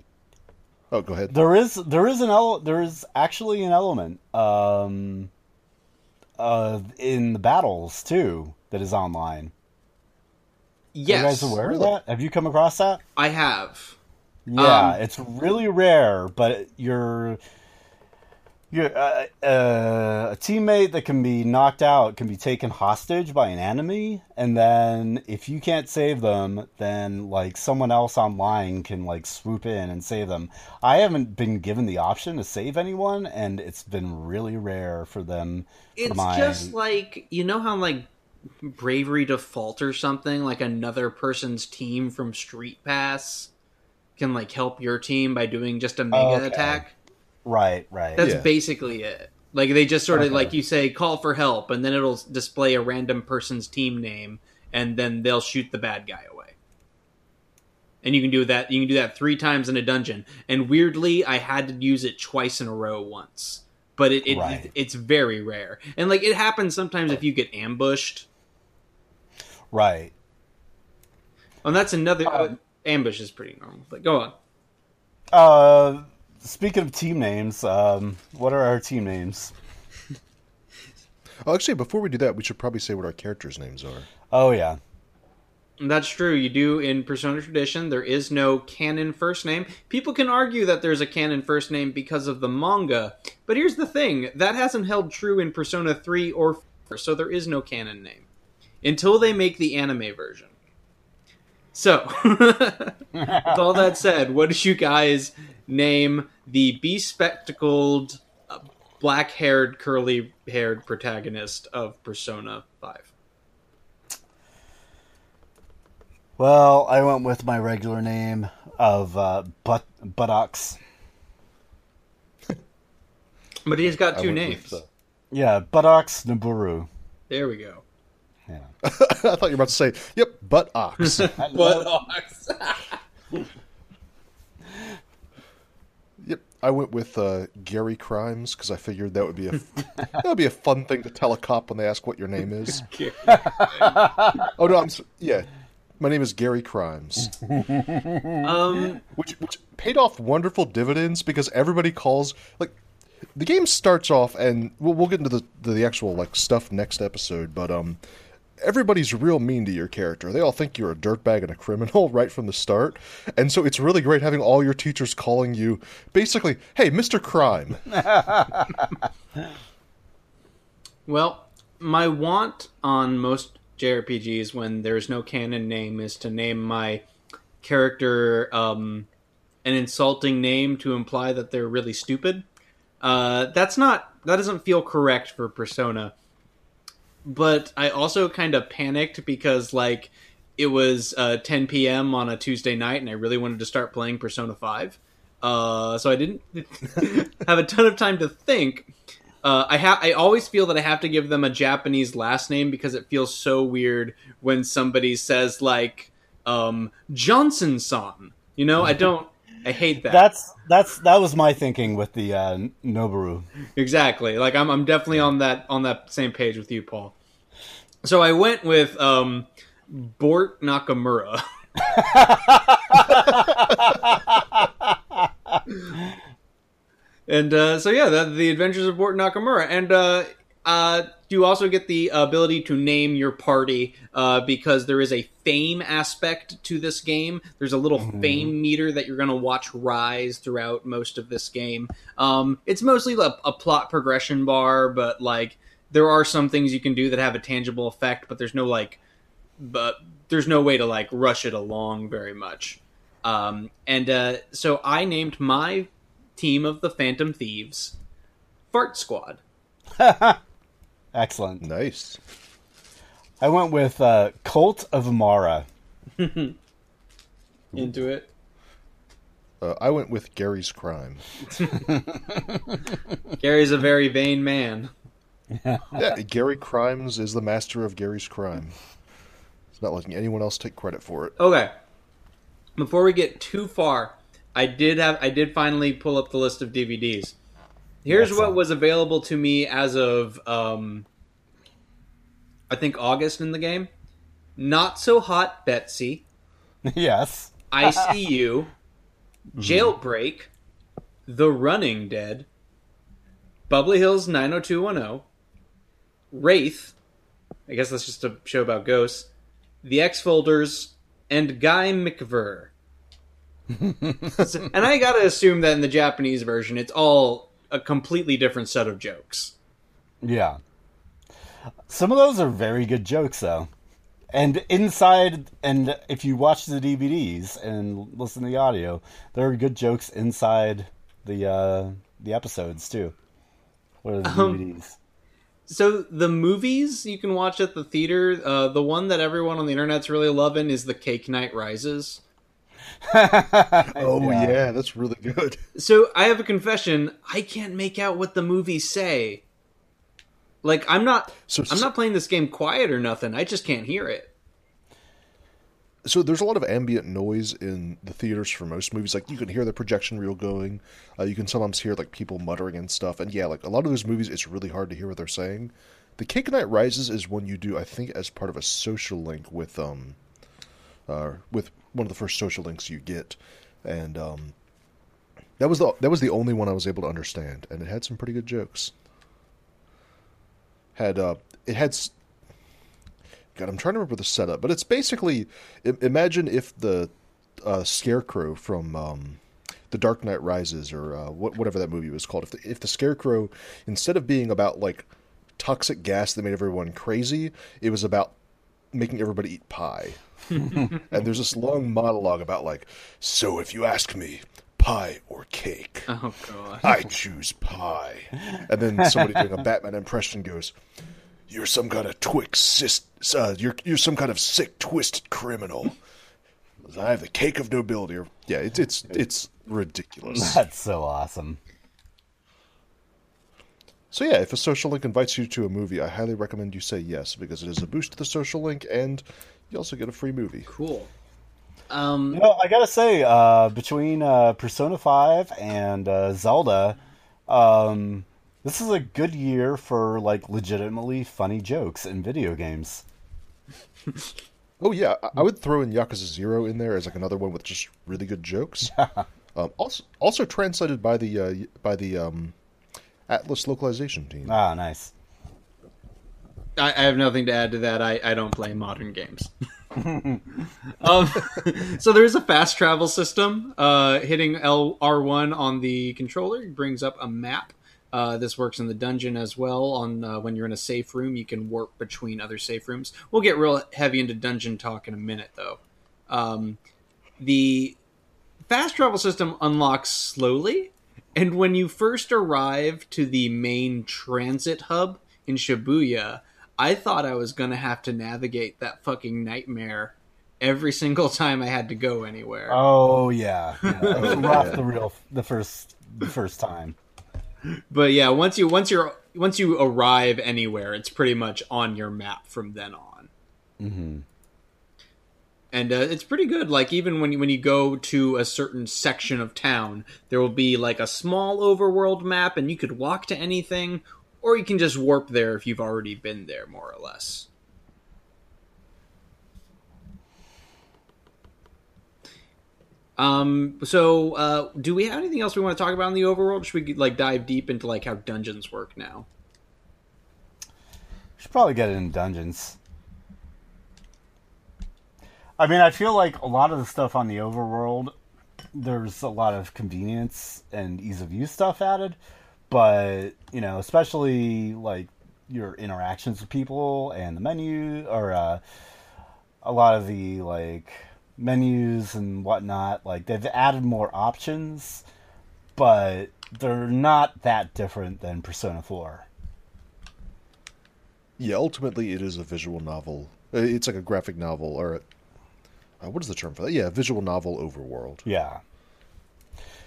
Oh, go ahead. There is there is an ele- there is actually an element um, uh, in the battles too that is online. Yes, are you guys aware really? of that? Have you come across that? I have. Yeah, um, it's really rare, but you're you're uh, uh, a teammate that can be knocked out can be taken hostage by an enemy, and then if you can't save them, then like someone else online can like swoop in and save them. I haven't been given the option to save anyone, and it's been really rare for them. It's for my... just like, you know how like Bravery Default or something, like another person's team from Street Pass can like help your team by doing just a mega okay. attack. Right, right. That's yeah. basically it. Like, they just sort of, okay. like you say, call for help, and then it'll display a random person's team name, and then they'll shoot the bad guy away. And you can do that. You can do that three times in a dungeon. And weirdly, I had to use it twice in a row once, but it, it, right. it it's very rare. And like it happens sometimes if you get ambushed. Right. And that's another um, uh, ambush is pretty normal. But go on. Uh, speaking of team names, um, what are our team names? Oh, actually, before we do that, we should probably say what our characters' names are. Oh yeah. That's true. You do in Persona tradition. There is no canon first name. People can argue that there's a canon first name because of the manga, but here's the thing. That hasn't held true in Persona three or four, so there is no canon name. Until they make the anime version. So, with all that said, what did you guys name the bespectacled, uh, black-haired, curly-haired protagonist of Persona five? Well, I went with my regular name of uh, but- Buttocks. But he's got two names. The... Yeah, Buttocks Noburu. There we go. Yeah. I thought you were about to say, yep, Buttocks. Buttocks. Yep, I went with uh, Gary Crimes, because I figured that would be a that would be a fun thing to tell a cop when they ask what your name is. Oh, no, I'm... Yeah. My name is Gary Crimes. um, which, which paid off wonderful dividends because everybody calls... Like, the game starts off, and we'll, we'll get into the, the actual like stuff next episode, but um, everybody's real mean to your character. They all think you're a dirtbag and a criminal right from the start, and so it's really great having all your teachers calling you basically, hey, Mister Crime. Well, my want on most... J R P Gs when there's no canon name is to name my character um, an insulting name to imply that they're really stupid. Uh, that's not that doesn't feel correct for Persona. But I also kind of panicked because like it was uh, ten p.m. on a Tuesday night and I really wanted to start playing Persona five. Uh, so I didn't have a ton of time to think. Uh, I ha- I always feel that I have to give them a Japanese last name because it feels so weird when somebody says, like, um, Johnson-san. You know, I don't... I hate that. That's that's That was my thinking with the uh, Noburu. Exactly. Like, I'm I'm definitely on that on that same page with you, Paul. So I went with um, Bort Nakamura. And uh, so, yeah, the, the Adventures of Bort Nakamura. And uh, uh, you also get the ability to name your party uh, because there is a fame aspect to this game. There's a little mm-hmm. fame meter that you're going to watch rise throughout most of this game. Um, it's mostly a, a plot progression bar, but, like, there are some things you can do that have a tangible effect, but there's no, like, but there's no way to, like, rush it along very much. Um, and uh, so I named my... team of the Phantom Thieves, Fart Squad. Excellent. Nice. I went with uh, Cult of Mara. Into it. Uh, I went with Gary's Crime. Gary's a very vain man. Yeah, Gary Crimes is the master of Gary's Crime. It's not letting anyone else take credit for it. Okay. Before we get too far... I did have. I did finally pull up the list of D V Ds. Here's That's what up. was available to me as of, um, I think, August in the game. Not So Hot, Betsy. Yes. I See You. Jailbreak. The Running Dead. Bubbly Hills nine oh two one oh. Wraith. I guess that's just a show about ghosts. The X-Folders. And Guy McVer. And I gotta assume that in the Japanese version, it's all a completely different set of jokes. Yeah. Some of those are very good jokes, though. And inside, and if you watch the D V Ds and listen to the audio, there are good jokes inside the uh, the episodes, too. What are the um, D V Ds? So the movies you can watch at the theater, uh, the one that everyone on the internet's really loving is the Cake Knight Rises. Oh yeah. yeah, that's really good. So I have a confession. I can't make out what the movies say. Like I'm not, so, I'm so, not playing this game quiet or nothing. I just can't hear it. So there's a lot of ambient noise in the theaters for most movies. Like you can hear the projection reel going. Uh, you can sometimes hear like people muttering and stuff. And yeah, like a lot of those movies, it's really hard to hear what they're saying. The Cake Knight Rises is one you do, I think, as part of a social link with um, uh, with one of the first social links you get, and um, that was the that was the only one I was able to understand, and it had some pretty good jokes. Had uh, it had. God, I'm trying to remember the setup, but it's basically imagine if the uh, Scarecrow from um, The Dark Knight Rises, or uh, what, whatever that movie was called, if the, if the Scarecrow, instead of being about like toxic gas that made everyone crazy, it was about making everybody eat pie. And there's this long monologue about like, so if you ask me, pie or cake? Oh God, I choose pie. And then somebody doing a Batman impression goes, "You're some kind of twick, sis, uh, you're you're some kind of sick, twisted criminal. I have the cake of nobility." Or, yeah, it's it's it's ridiculous. That's so awesome. So yeah, if a social link invites you to a movie, I highly recommend you say yes, because it is a boost to the social link, and you also get a free movie. Cool. Um, you know, I gotta say, uh, between uh, Persona five and uh, Zelda, um, this is a good year for like legitimately funny jokes in video games. Oh yeah, I-, I would throw in Yakuza zero in there as like another one with just really good jokes. Yeah. Um, also, also translated by the uh, by the um, Atlus localization team. Ah, oh, nice. I, I have nothing to add to that. I, I don't play modern games. um, so there is a fast travel system. Uh, hitting L R one on the controller brings up a map. Uh, this works in the dungeon as well. On uh, when you're in a safe room, you can warp between other safe rooms. We'll get real heavy into dungeon talk in a minute, though. Um, the fast travel system unlocks slowly, and when you first arrive to the main transit hub in Shibuya, I thought I was going to have to navigate that fucking nightmare every single time I had to go anywhere. Oh yeah, yeah. It was rough the real the first the first time. But yeah, once you once you're once you arrive anywhere, it's pretty much on your map from then on. Mm-hmm. And uh, it's pretty good. Like even when you, when you go to a certain section of town, there will be like a small overworld map, and you could walk to anything, or you can just warp there if you've already been there, more or less. Um, so, uh, do we have anything else we want to talk about in the overworld? Should we, like, dive deep into, like, how dungeons work now? We should probably get it in dungeons. I mean, I feel like a lot of the stuff on the overworld, there's a lot of convenience and ease of use stuff added, but, you know, especially, like, your interactions with people and the menu, or, uh, a lot of the, like... menus and whatnot, like they've added more options, but they're not that different than Persona four. Yeah, ultimately it is a visual novel. It's like a graphic novel, or a, uh, what is the term for that? Yeah, visual novel overworld. Yeah,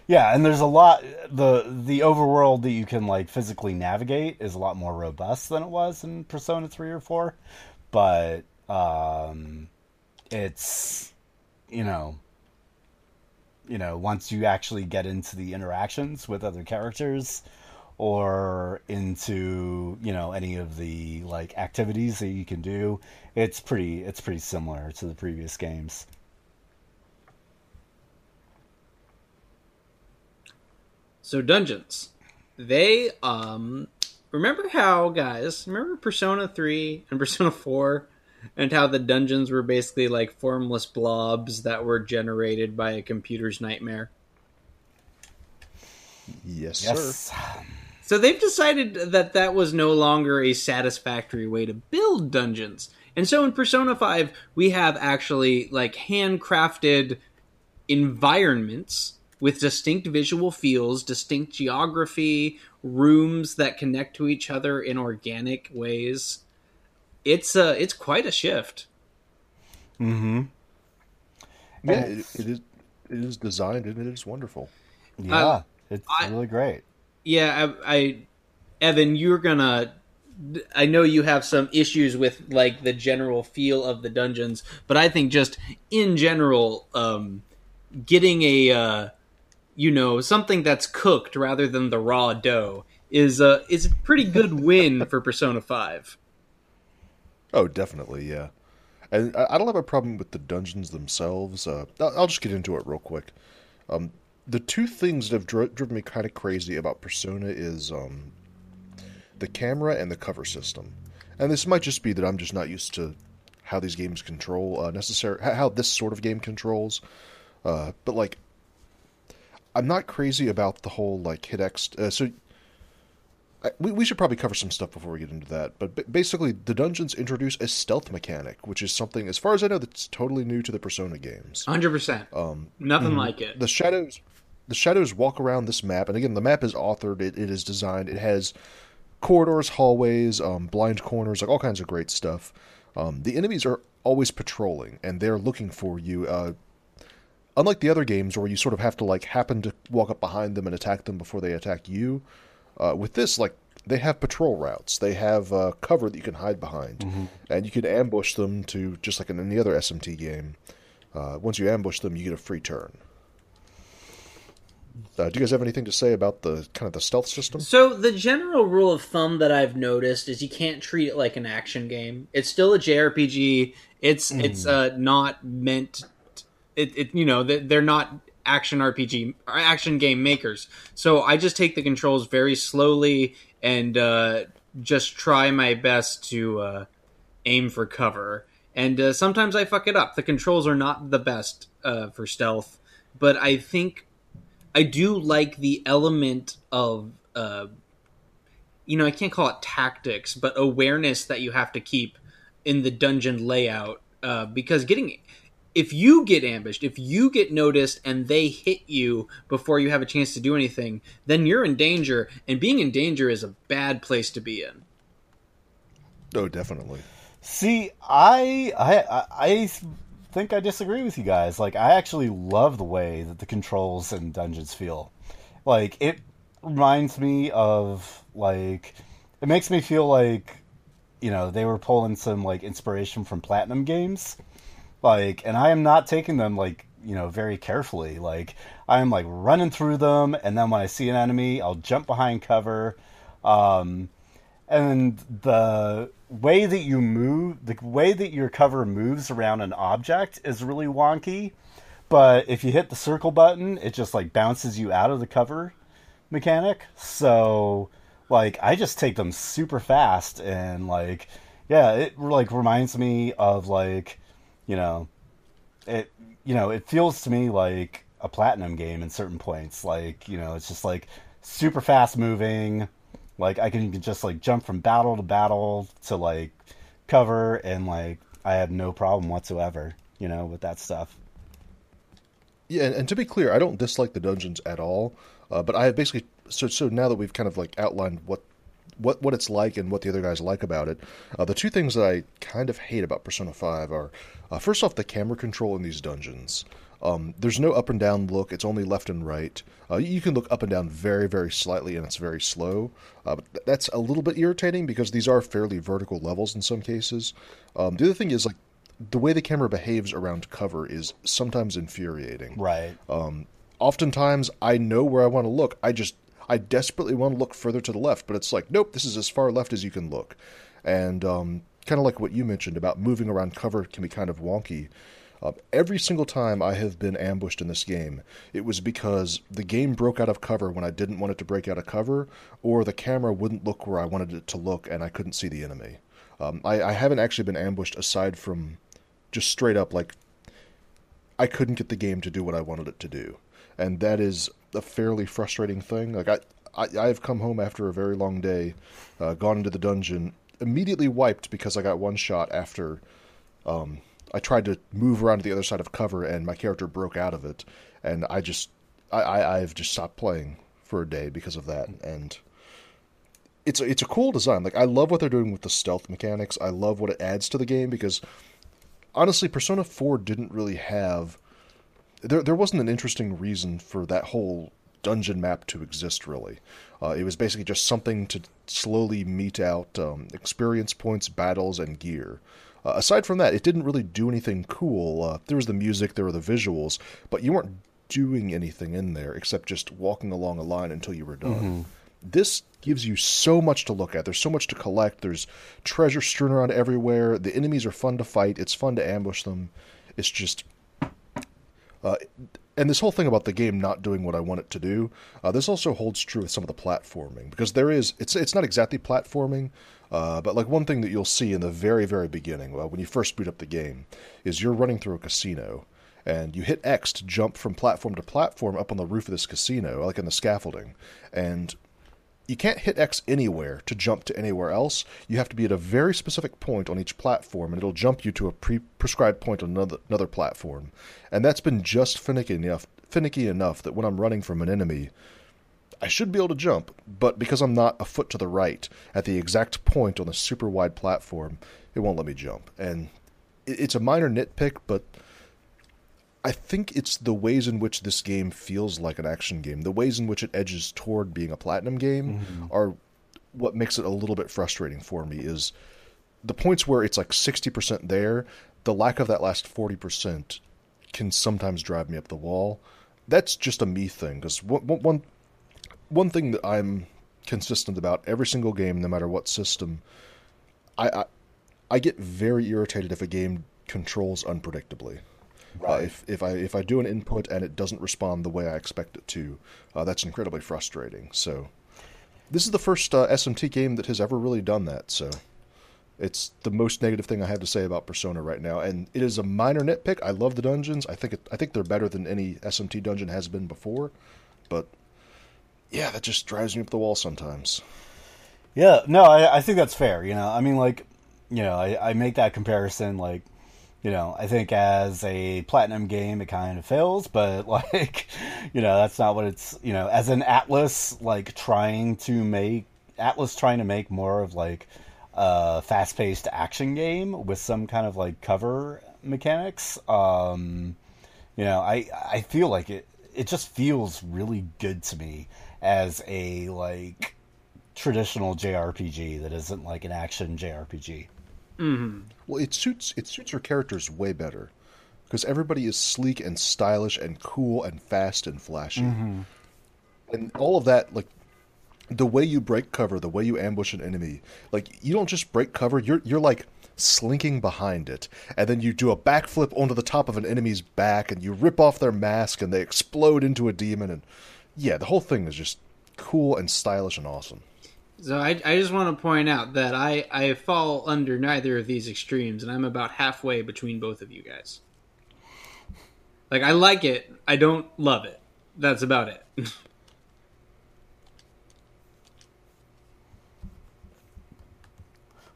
yeah, and there's a lot the the overworld that you can like physically navigate is a lot more robust than it was in Persona three or four, but um, it's You know, you know, once you actually get into the interactions with other characters or into, you know, any of the like activities that you can do, it's pretty it's pretty similar to the previous games. So dungeons, they um remember how guys remember Persona three and Persona four? And how the dungeons were basically like formless blobs that were generated by a computer's nightmare. Yes, yes, sir. So they've decided that that was no longer a satisfactory way to build dungeons. And so in Persona five, we have actually like handcrafted environments with distinct visual feels, distinct geography, rooms that connect to each other in organic ways. It's uh, it's quite a shift. Mm-hmm. Yeah, it, it is. is designed, and it is wonderful. Yeah, uh, it's I, really great. Yeah, I, I Evan, you're gonna. I know you have some issues with like the general feel of the dungeons, but I think just in general, um, getting a uh, you know something that's cooked rather than the raw dough is a uh, is a pretty good win for Persona five. Oh, definitely, yeah. And I don't have a problem with the dungeons themselves. Uh, I'll just get into it real quick. Um, the two things that have dri- driven me kind of crazy about Persona is um, the camera and the cover system. And this might just be that I'm just not used to how these games control, uh, necessary, how this sort of game controls. Uh, but, like, I'm not crazy about the whole, like, hit X... Uh, so... We, we should probably cover some stuff before we get into that, but basically the dungeons introduce a stealth mechanic, which is something, as far as I know, that's totally new to the Persona games. one hundred percent. Um, Nothing mm, like it. The shadows the shadows walk around this map, and again, the map is authored, it, it is designed, it has corridors, hallways, um, blind corners, like all kinds of great stuff. Um, the enemies are always patrolling, and they're looking for you. Uh, unlike the other games where you sort of have to like happen to walk up behind them and attack them before they attack you, Uh, with this, like, they have patrol routes. They have uh, cover that you can hide behind. Mm-hmm. And you can ambush them to, just like in any other S M T game, uh, once you ambush them, you get a free turn. Uh, do you guys have anything to say about the kind of the stealth system? So the general rule of thumb that I've noticed is you can't treat it like an action game. It's still a J R P G. It's mm. it's uh, not meant... It, it you know, they're not... action R P G, action game makers. So I just take the controls very slowly and uh, just try my best to uh, aim for cover. And uh, sometimes I fuck it up. The controls are not the best uh, for stealth, but I think I do like the element of, uh, you know, I can't call it tactics, but awareness that you have to keep in the dungeon layout uh, because getting... If you get ambushed, if you get noticed and they hit you before you have a chance to do anything, then you're in danger, and being in danger is a bad place to be in. Oh, definitely. See, I I I think I disagree with you guys. Like, I actually love the way that the controls in dungeons feel. Like, it reminds me of, like, it makes me feel like, you know, they were pulling some, like, inspiration from Platinum games. Like, and I am not taking them, like, you know, very carefully. Like, I am, like, running through them, and then when I see an enemy, I'll jump behind cover. Um, and the way that you move, the way that your cover moves around an object is really wonky. But if you hit the circle button, it just, like, bounces you out of the cover mechanic. So, like, I just take them super fast. And, like, yeah, it, like, reminds me of, like... You know, it you know it feels to me like a Platinum game in certain points. Like, you know, it's just like super fast moving. Like, I can just like jump from battle to battle to like cover, and like I have no problem whatsoever, you know, with that stuff. Yeah, and, and to be clear, I don't dislike the dungeons at all. Uh, but I have basically so so now that we've kind of like outlined what. What what it's like and what the other guys like about it. Uh, the two things that I kind of hate about Persona five are, uh, first off, the camera control in these dungeons. Um, there's no up and down look. It's only left and right. Uh, you can look up and down very, very slightly, and it's very slow. Uh, but th- that's a little bit irritating because these are fairly vertical levels in some cases. Um, the other thing is, like, the way the camera behaves around cover is sometimes infuriating. Right. Um, oftentimes, I know where I want to look. I just... I desperately want to look further to the left, but it's like, nope, this is as far left as you can look. And um, kind of like what you mentioned about moving around cover can be kind of wonky. Uh, every single time I have been ambushed in this game, it was because the game broke out of cover when I didn't want it to break out of cover, or the camera wouldn't look where I wanted it to look and I couldn't see the enemy. Um, I, I haven't actually been ambushed aside from just straight up, like, I couldn't get the game to do what I wanted it to do. And that is... a fairly frustrating thing. Like I, I, I've come home after a very long day, uh, gone into the dungeon, immediately wiped because I got one shot after um, I tried to move around to the other side of cover and my character broke out of it, and I just, I, I I've just stopped playing for a day because of that. And it's it's a cool design. Like, I love what they're doing with the stealth mechanics. I love what it adds to the game because honestly, Persona four didn't really have there there wasn't an interesting reason for that whole dungeon map to exist, really. Uh, it was basically just something to slowly mete out um, experience points, battles, and gear. Uh, aside from that, it didn't really do anything cool. Uh, there was the music, there were the visuals, but you weren't doing anything in there except just walking along a line until you were done. Mm-hmm. This gives you so much to look at. There's so much to collect. There's treasure strewn around everywhere. The enemies are fun to fight. It's fun to ambush them. It's just... Uh, and this whole thing about the game not doing what I want it to do, uh, this also holds true with some of the platforming. Because there is... It's it's not exactly platforming, uh, but like one thing that you'll see in the very, very beginning, uh, when you first boot up the game, is you're running through a casino, and you hit X to jump from platform to platform up on the roof of this casino, like in the scaffolding. And... you can't hit X anywhere to jump to anywhere else. You have to be at a very specific point on each platform, and it'll jump you to a pre- prescribed point on another, another platform. And that's been just finicky enough, finicky enough that when I'm running from an enemy, I should be able to jump, but because I'm not a foot to the right at the exact point on the super wide platform, it won't let me jump. And it's a minor nitpick, but... I think it's the ways in which this game feels like an action game, the ways in which it edges toward being a platinum game, mm-hmm. are what makes it a little bit frustrating for me, is the points where it's like sixty percent there, the lack of that last forty percent can sometimes drive me up the wall. That's just a me thing, because one, one, one thing that I'm consistent about every single game, no matter what system, I, I, I get very irritated if a game controls unpredictably. Right. Uh, if if I if I do an input and it doesn't respond the way I expect it to, uh, that's incredibly frustrating. So, this is the first uh, S M T game that has ever really done that. So, it's the most negative thing I have to say about Persona right now, and it is a minor nitpick. I love the dungeons. I think it, I think they're better than any S M T dungeon has been before, but yeah, that just drives me up the wall sometimes. Yeah, no, I, I think that's fair. You know, I mean, like, you know, I, I make that comparison, like. You know, I think as a platinum game, it kind of fails, but, like, you know, that's not what it's, you know, as an Atlus, like, trying to make, Atlus trying to make more of, like, a fast-paced action game with some kind of, like, cover mechanics, um, you know, I, I feel like it, it just feels really good to me as a, like, traditional J R P G that isn't, like, an action J R P G. Mm-hmm. Well, it suits it suits your characters way better because everybody is sleek and stylish and cool and fast and flashy, mm-hmm. and all of that. Like the way you break cover, the way you ambush an enemy, like you don't just break cover. You're you're like slinking behind it, and then you do a backflip onto the top of an enemy's back, and you rip off their mask, and they explode into a demon. And yeah, the whole thing is just cool and stylish and awesome. So I, I just want to point out that I, I fall under neither of these extremes, and I'm about halfway between both of you guys. Like, I like it. I don't love it. That's about it.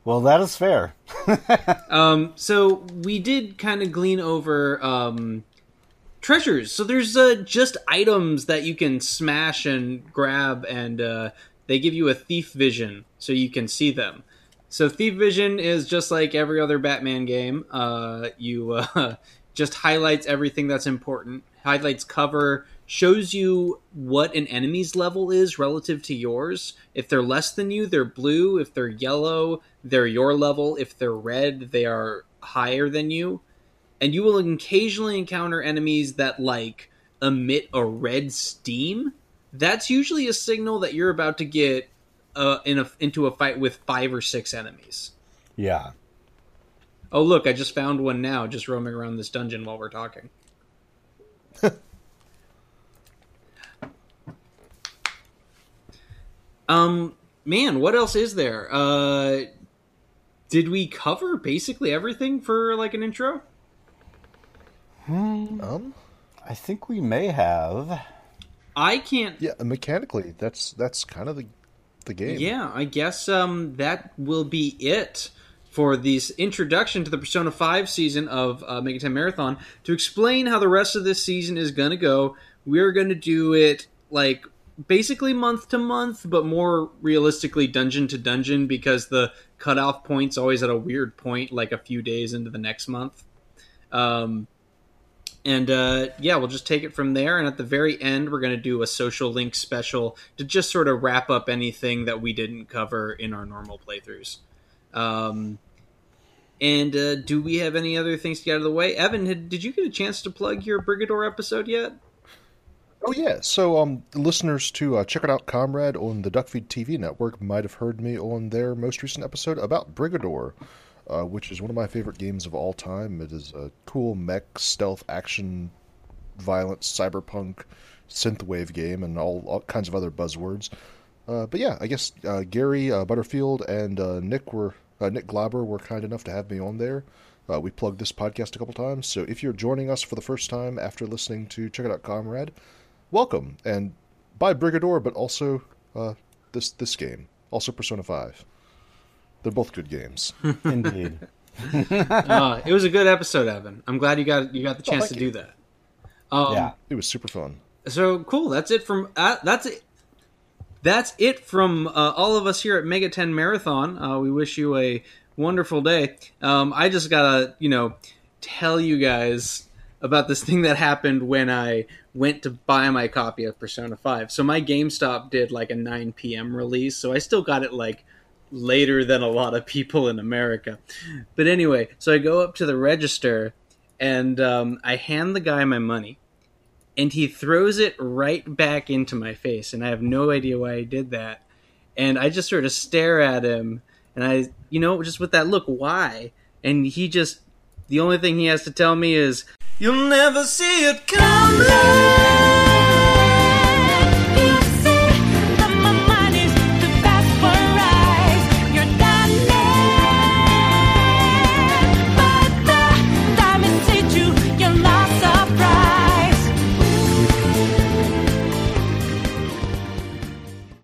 Well, that is fair. um, so we did kind of glean over... Um, treasures. So there's uh, just items that you can smash and grab and... Uh, They give you a thief vision so you can see them. So thief vision is just like every other Batman game. Uh, you uh, just highlights everything that's important. Highlights cover, shows you what an enemy's level is relative to yours. If they're less than you, they're blue. If they're yellow, they're your level. If they're red, they are higher than you. And you will occasionally encounter enemies that like emit a red steam. That's usually a signal that you're about to get uh, in a, into a fight with five or six enemies. Yeah. Oh, look, I just found one now, just roaming around this dungeon while we're talking. um, man, what else is there? Uh, did we cover basically everything for, like, an intro? Hmm. Um, I think we may have... I can't... Yeah, mechanically, that's that's kind of the the game. Yeah, I guess um, that will be it for this introduction to the Persona five season of uh, Mega Ten Marathon. To explain how the rest of this season is going to go, we're going to do it, like, basically month to month, but more realistically dungeon to dungeon, because the cutoff point's always at a weird point, like a few days into the next month. Um... And uh, yeah, we'll just take it from there. And at the very end, we're going to do a social link special to just sort of wrap up anything that we didn't cover in our normal playthroughs. Um, and uh, do we have any other things to get out of the way? Evan, had, did you get a chance to plug your Brigador episode yet? Oh, yeah. So um, listeners to uh, Check It Out Comrade on the DuckFeed T V network might have heard me on their most recent episode about Brigador, uh, which is one of my favorite games of all time. It is a cool mech, stealth, action, violent, cyberpunk, synthwave game, and all, all kinds of other buzzwords. Uh, but yeah, I guess uh, Gary uh, Butterfield and uh, Nick were uh, Nick Glauber were kind enough to have me on there. Uh, we plugged this podcast a couple times, so if you're joining us for the first time after listening to Check It Out Comrade, welcome, and by Brigador, but also uh, this this game, also Persona five. They're both good games, indeed. uh, it was a good episode, Evan. I'm glad you got you got the chance oh, to you. do that. Um, yeah, it was super fun. So cool. That's it from uh, that's it. That's it from uh, all of us here at Mega Ten Marathon. Uh, we wish you a wonderful day. Um, I just gotta you know tell you guys about this thing that happened when I went to buy my copy of Persona five. So my GameStop did like a nine p.m. release, so I still got it like later than a lot of people in America. But anyway, so I go up to the register, and um, I hand the guy my money, and he throws it right back into my face, and I have no idea why he did that. And I just sort of stare at him, and I, you know, just with that look, why? And he just, the only thing he has to tell me is, "You'll never see it coming."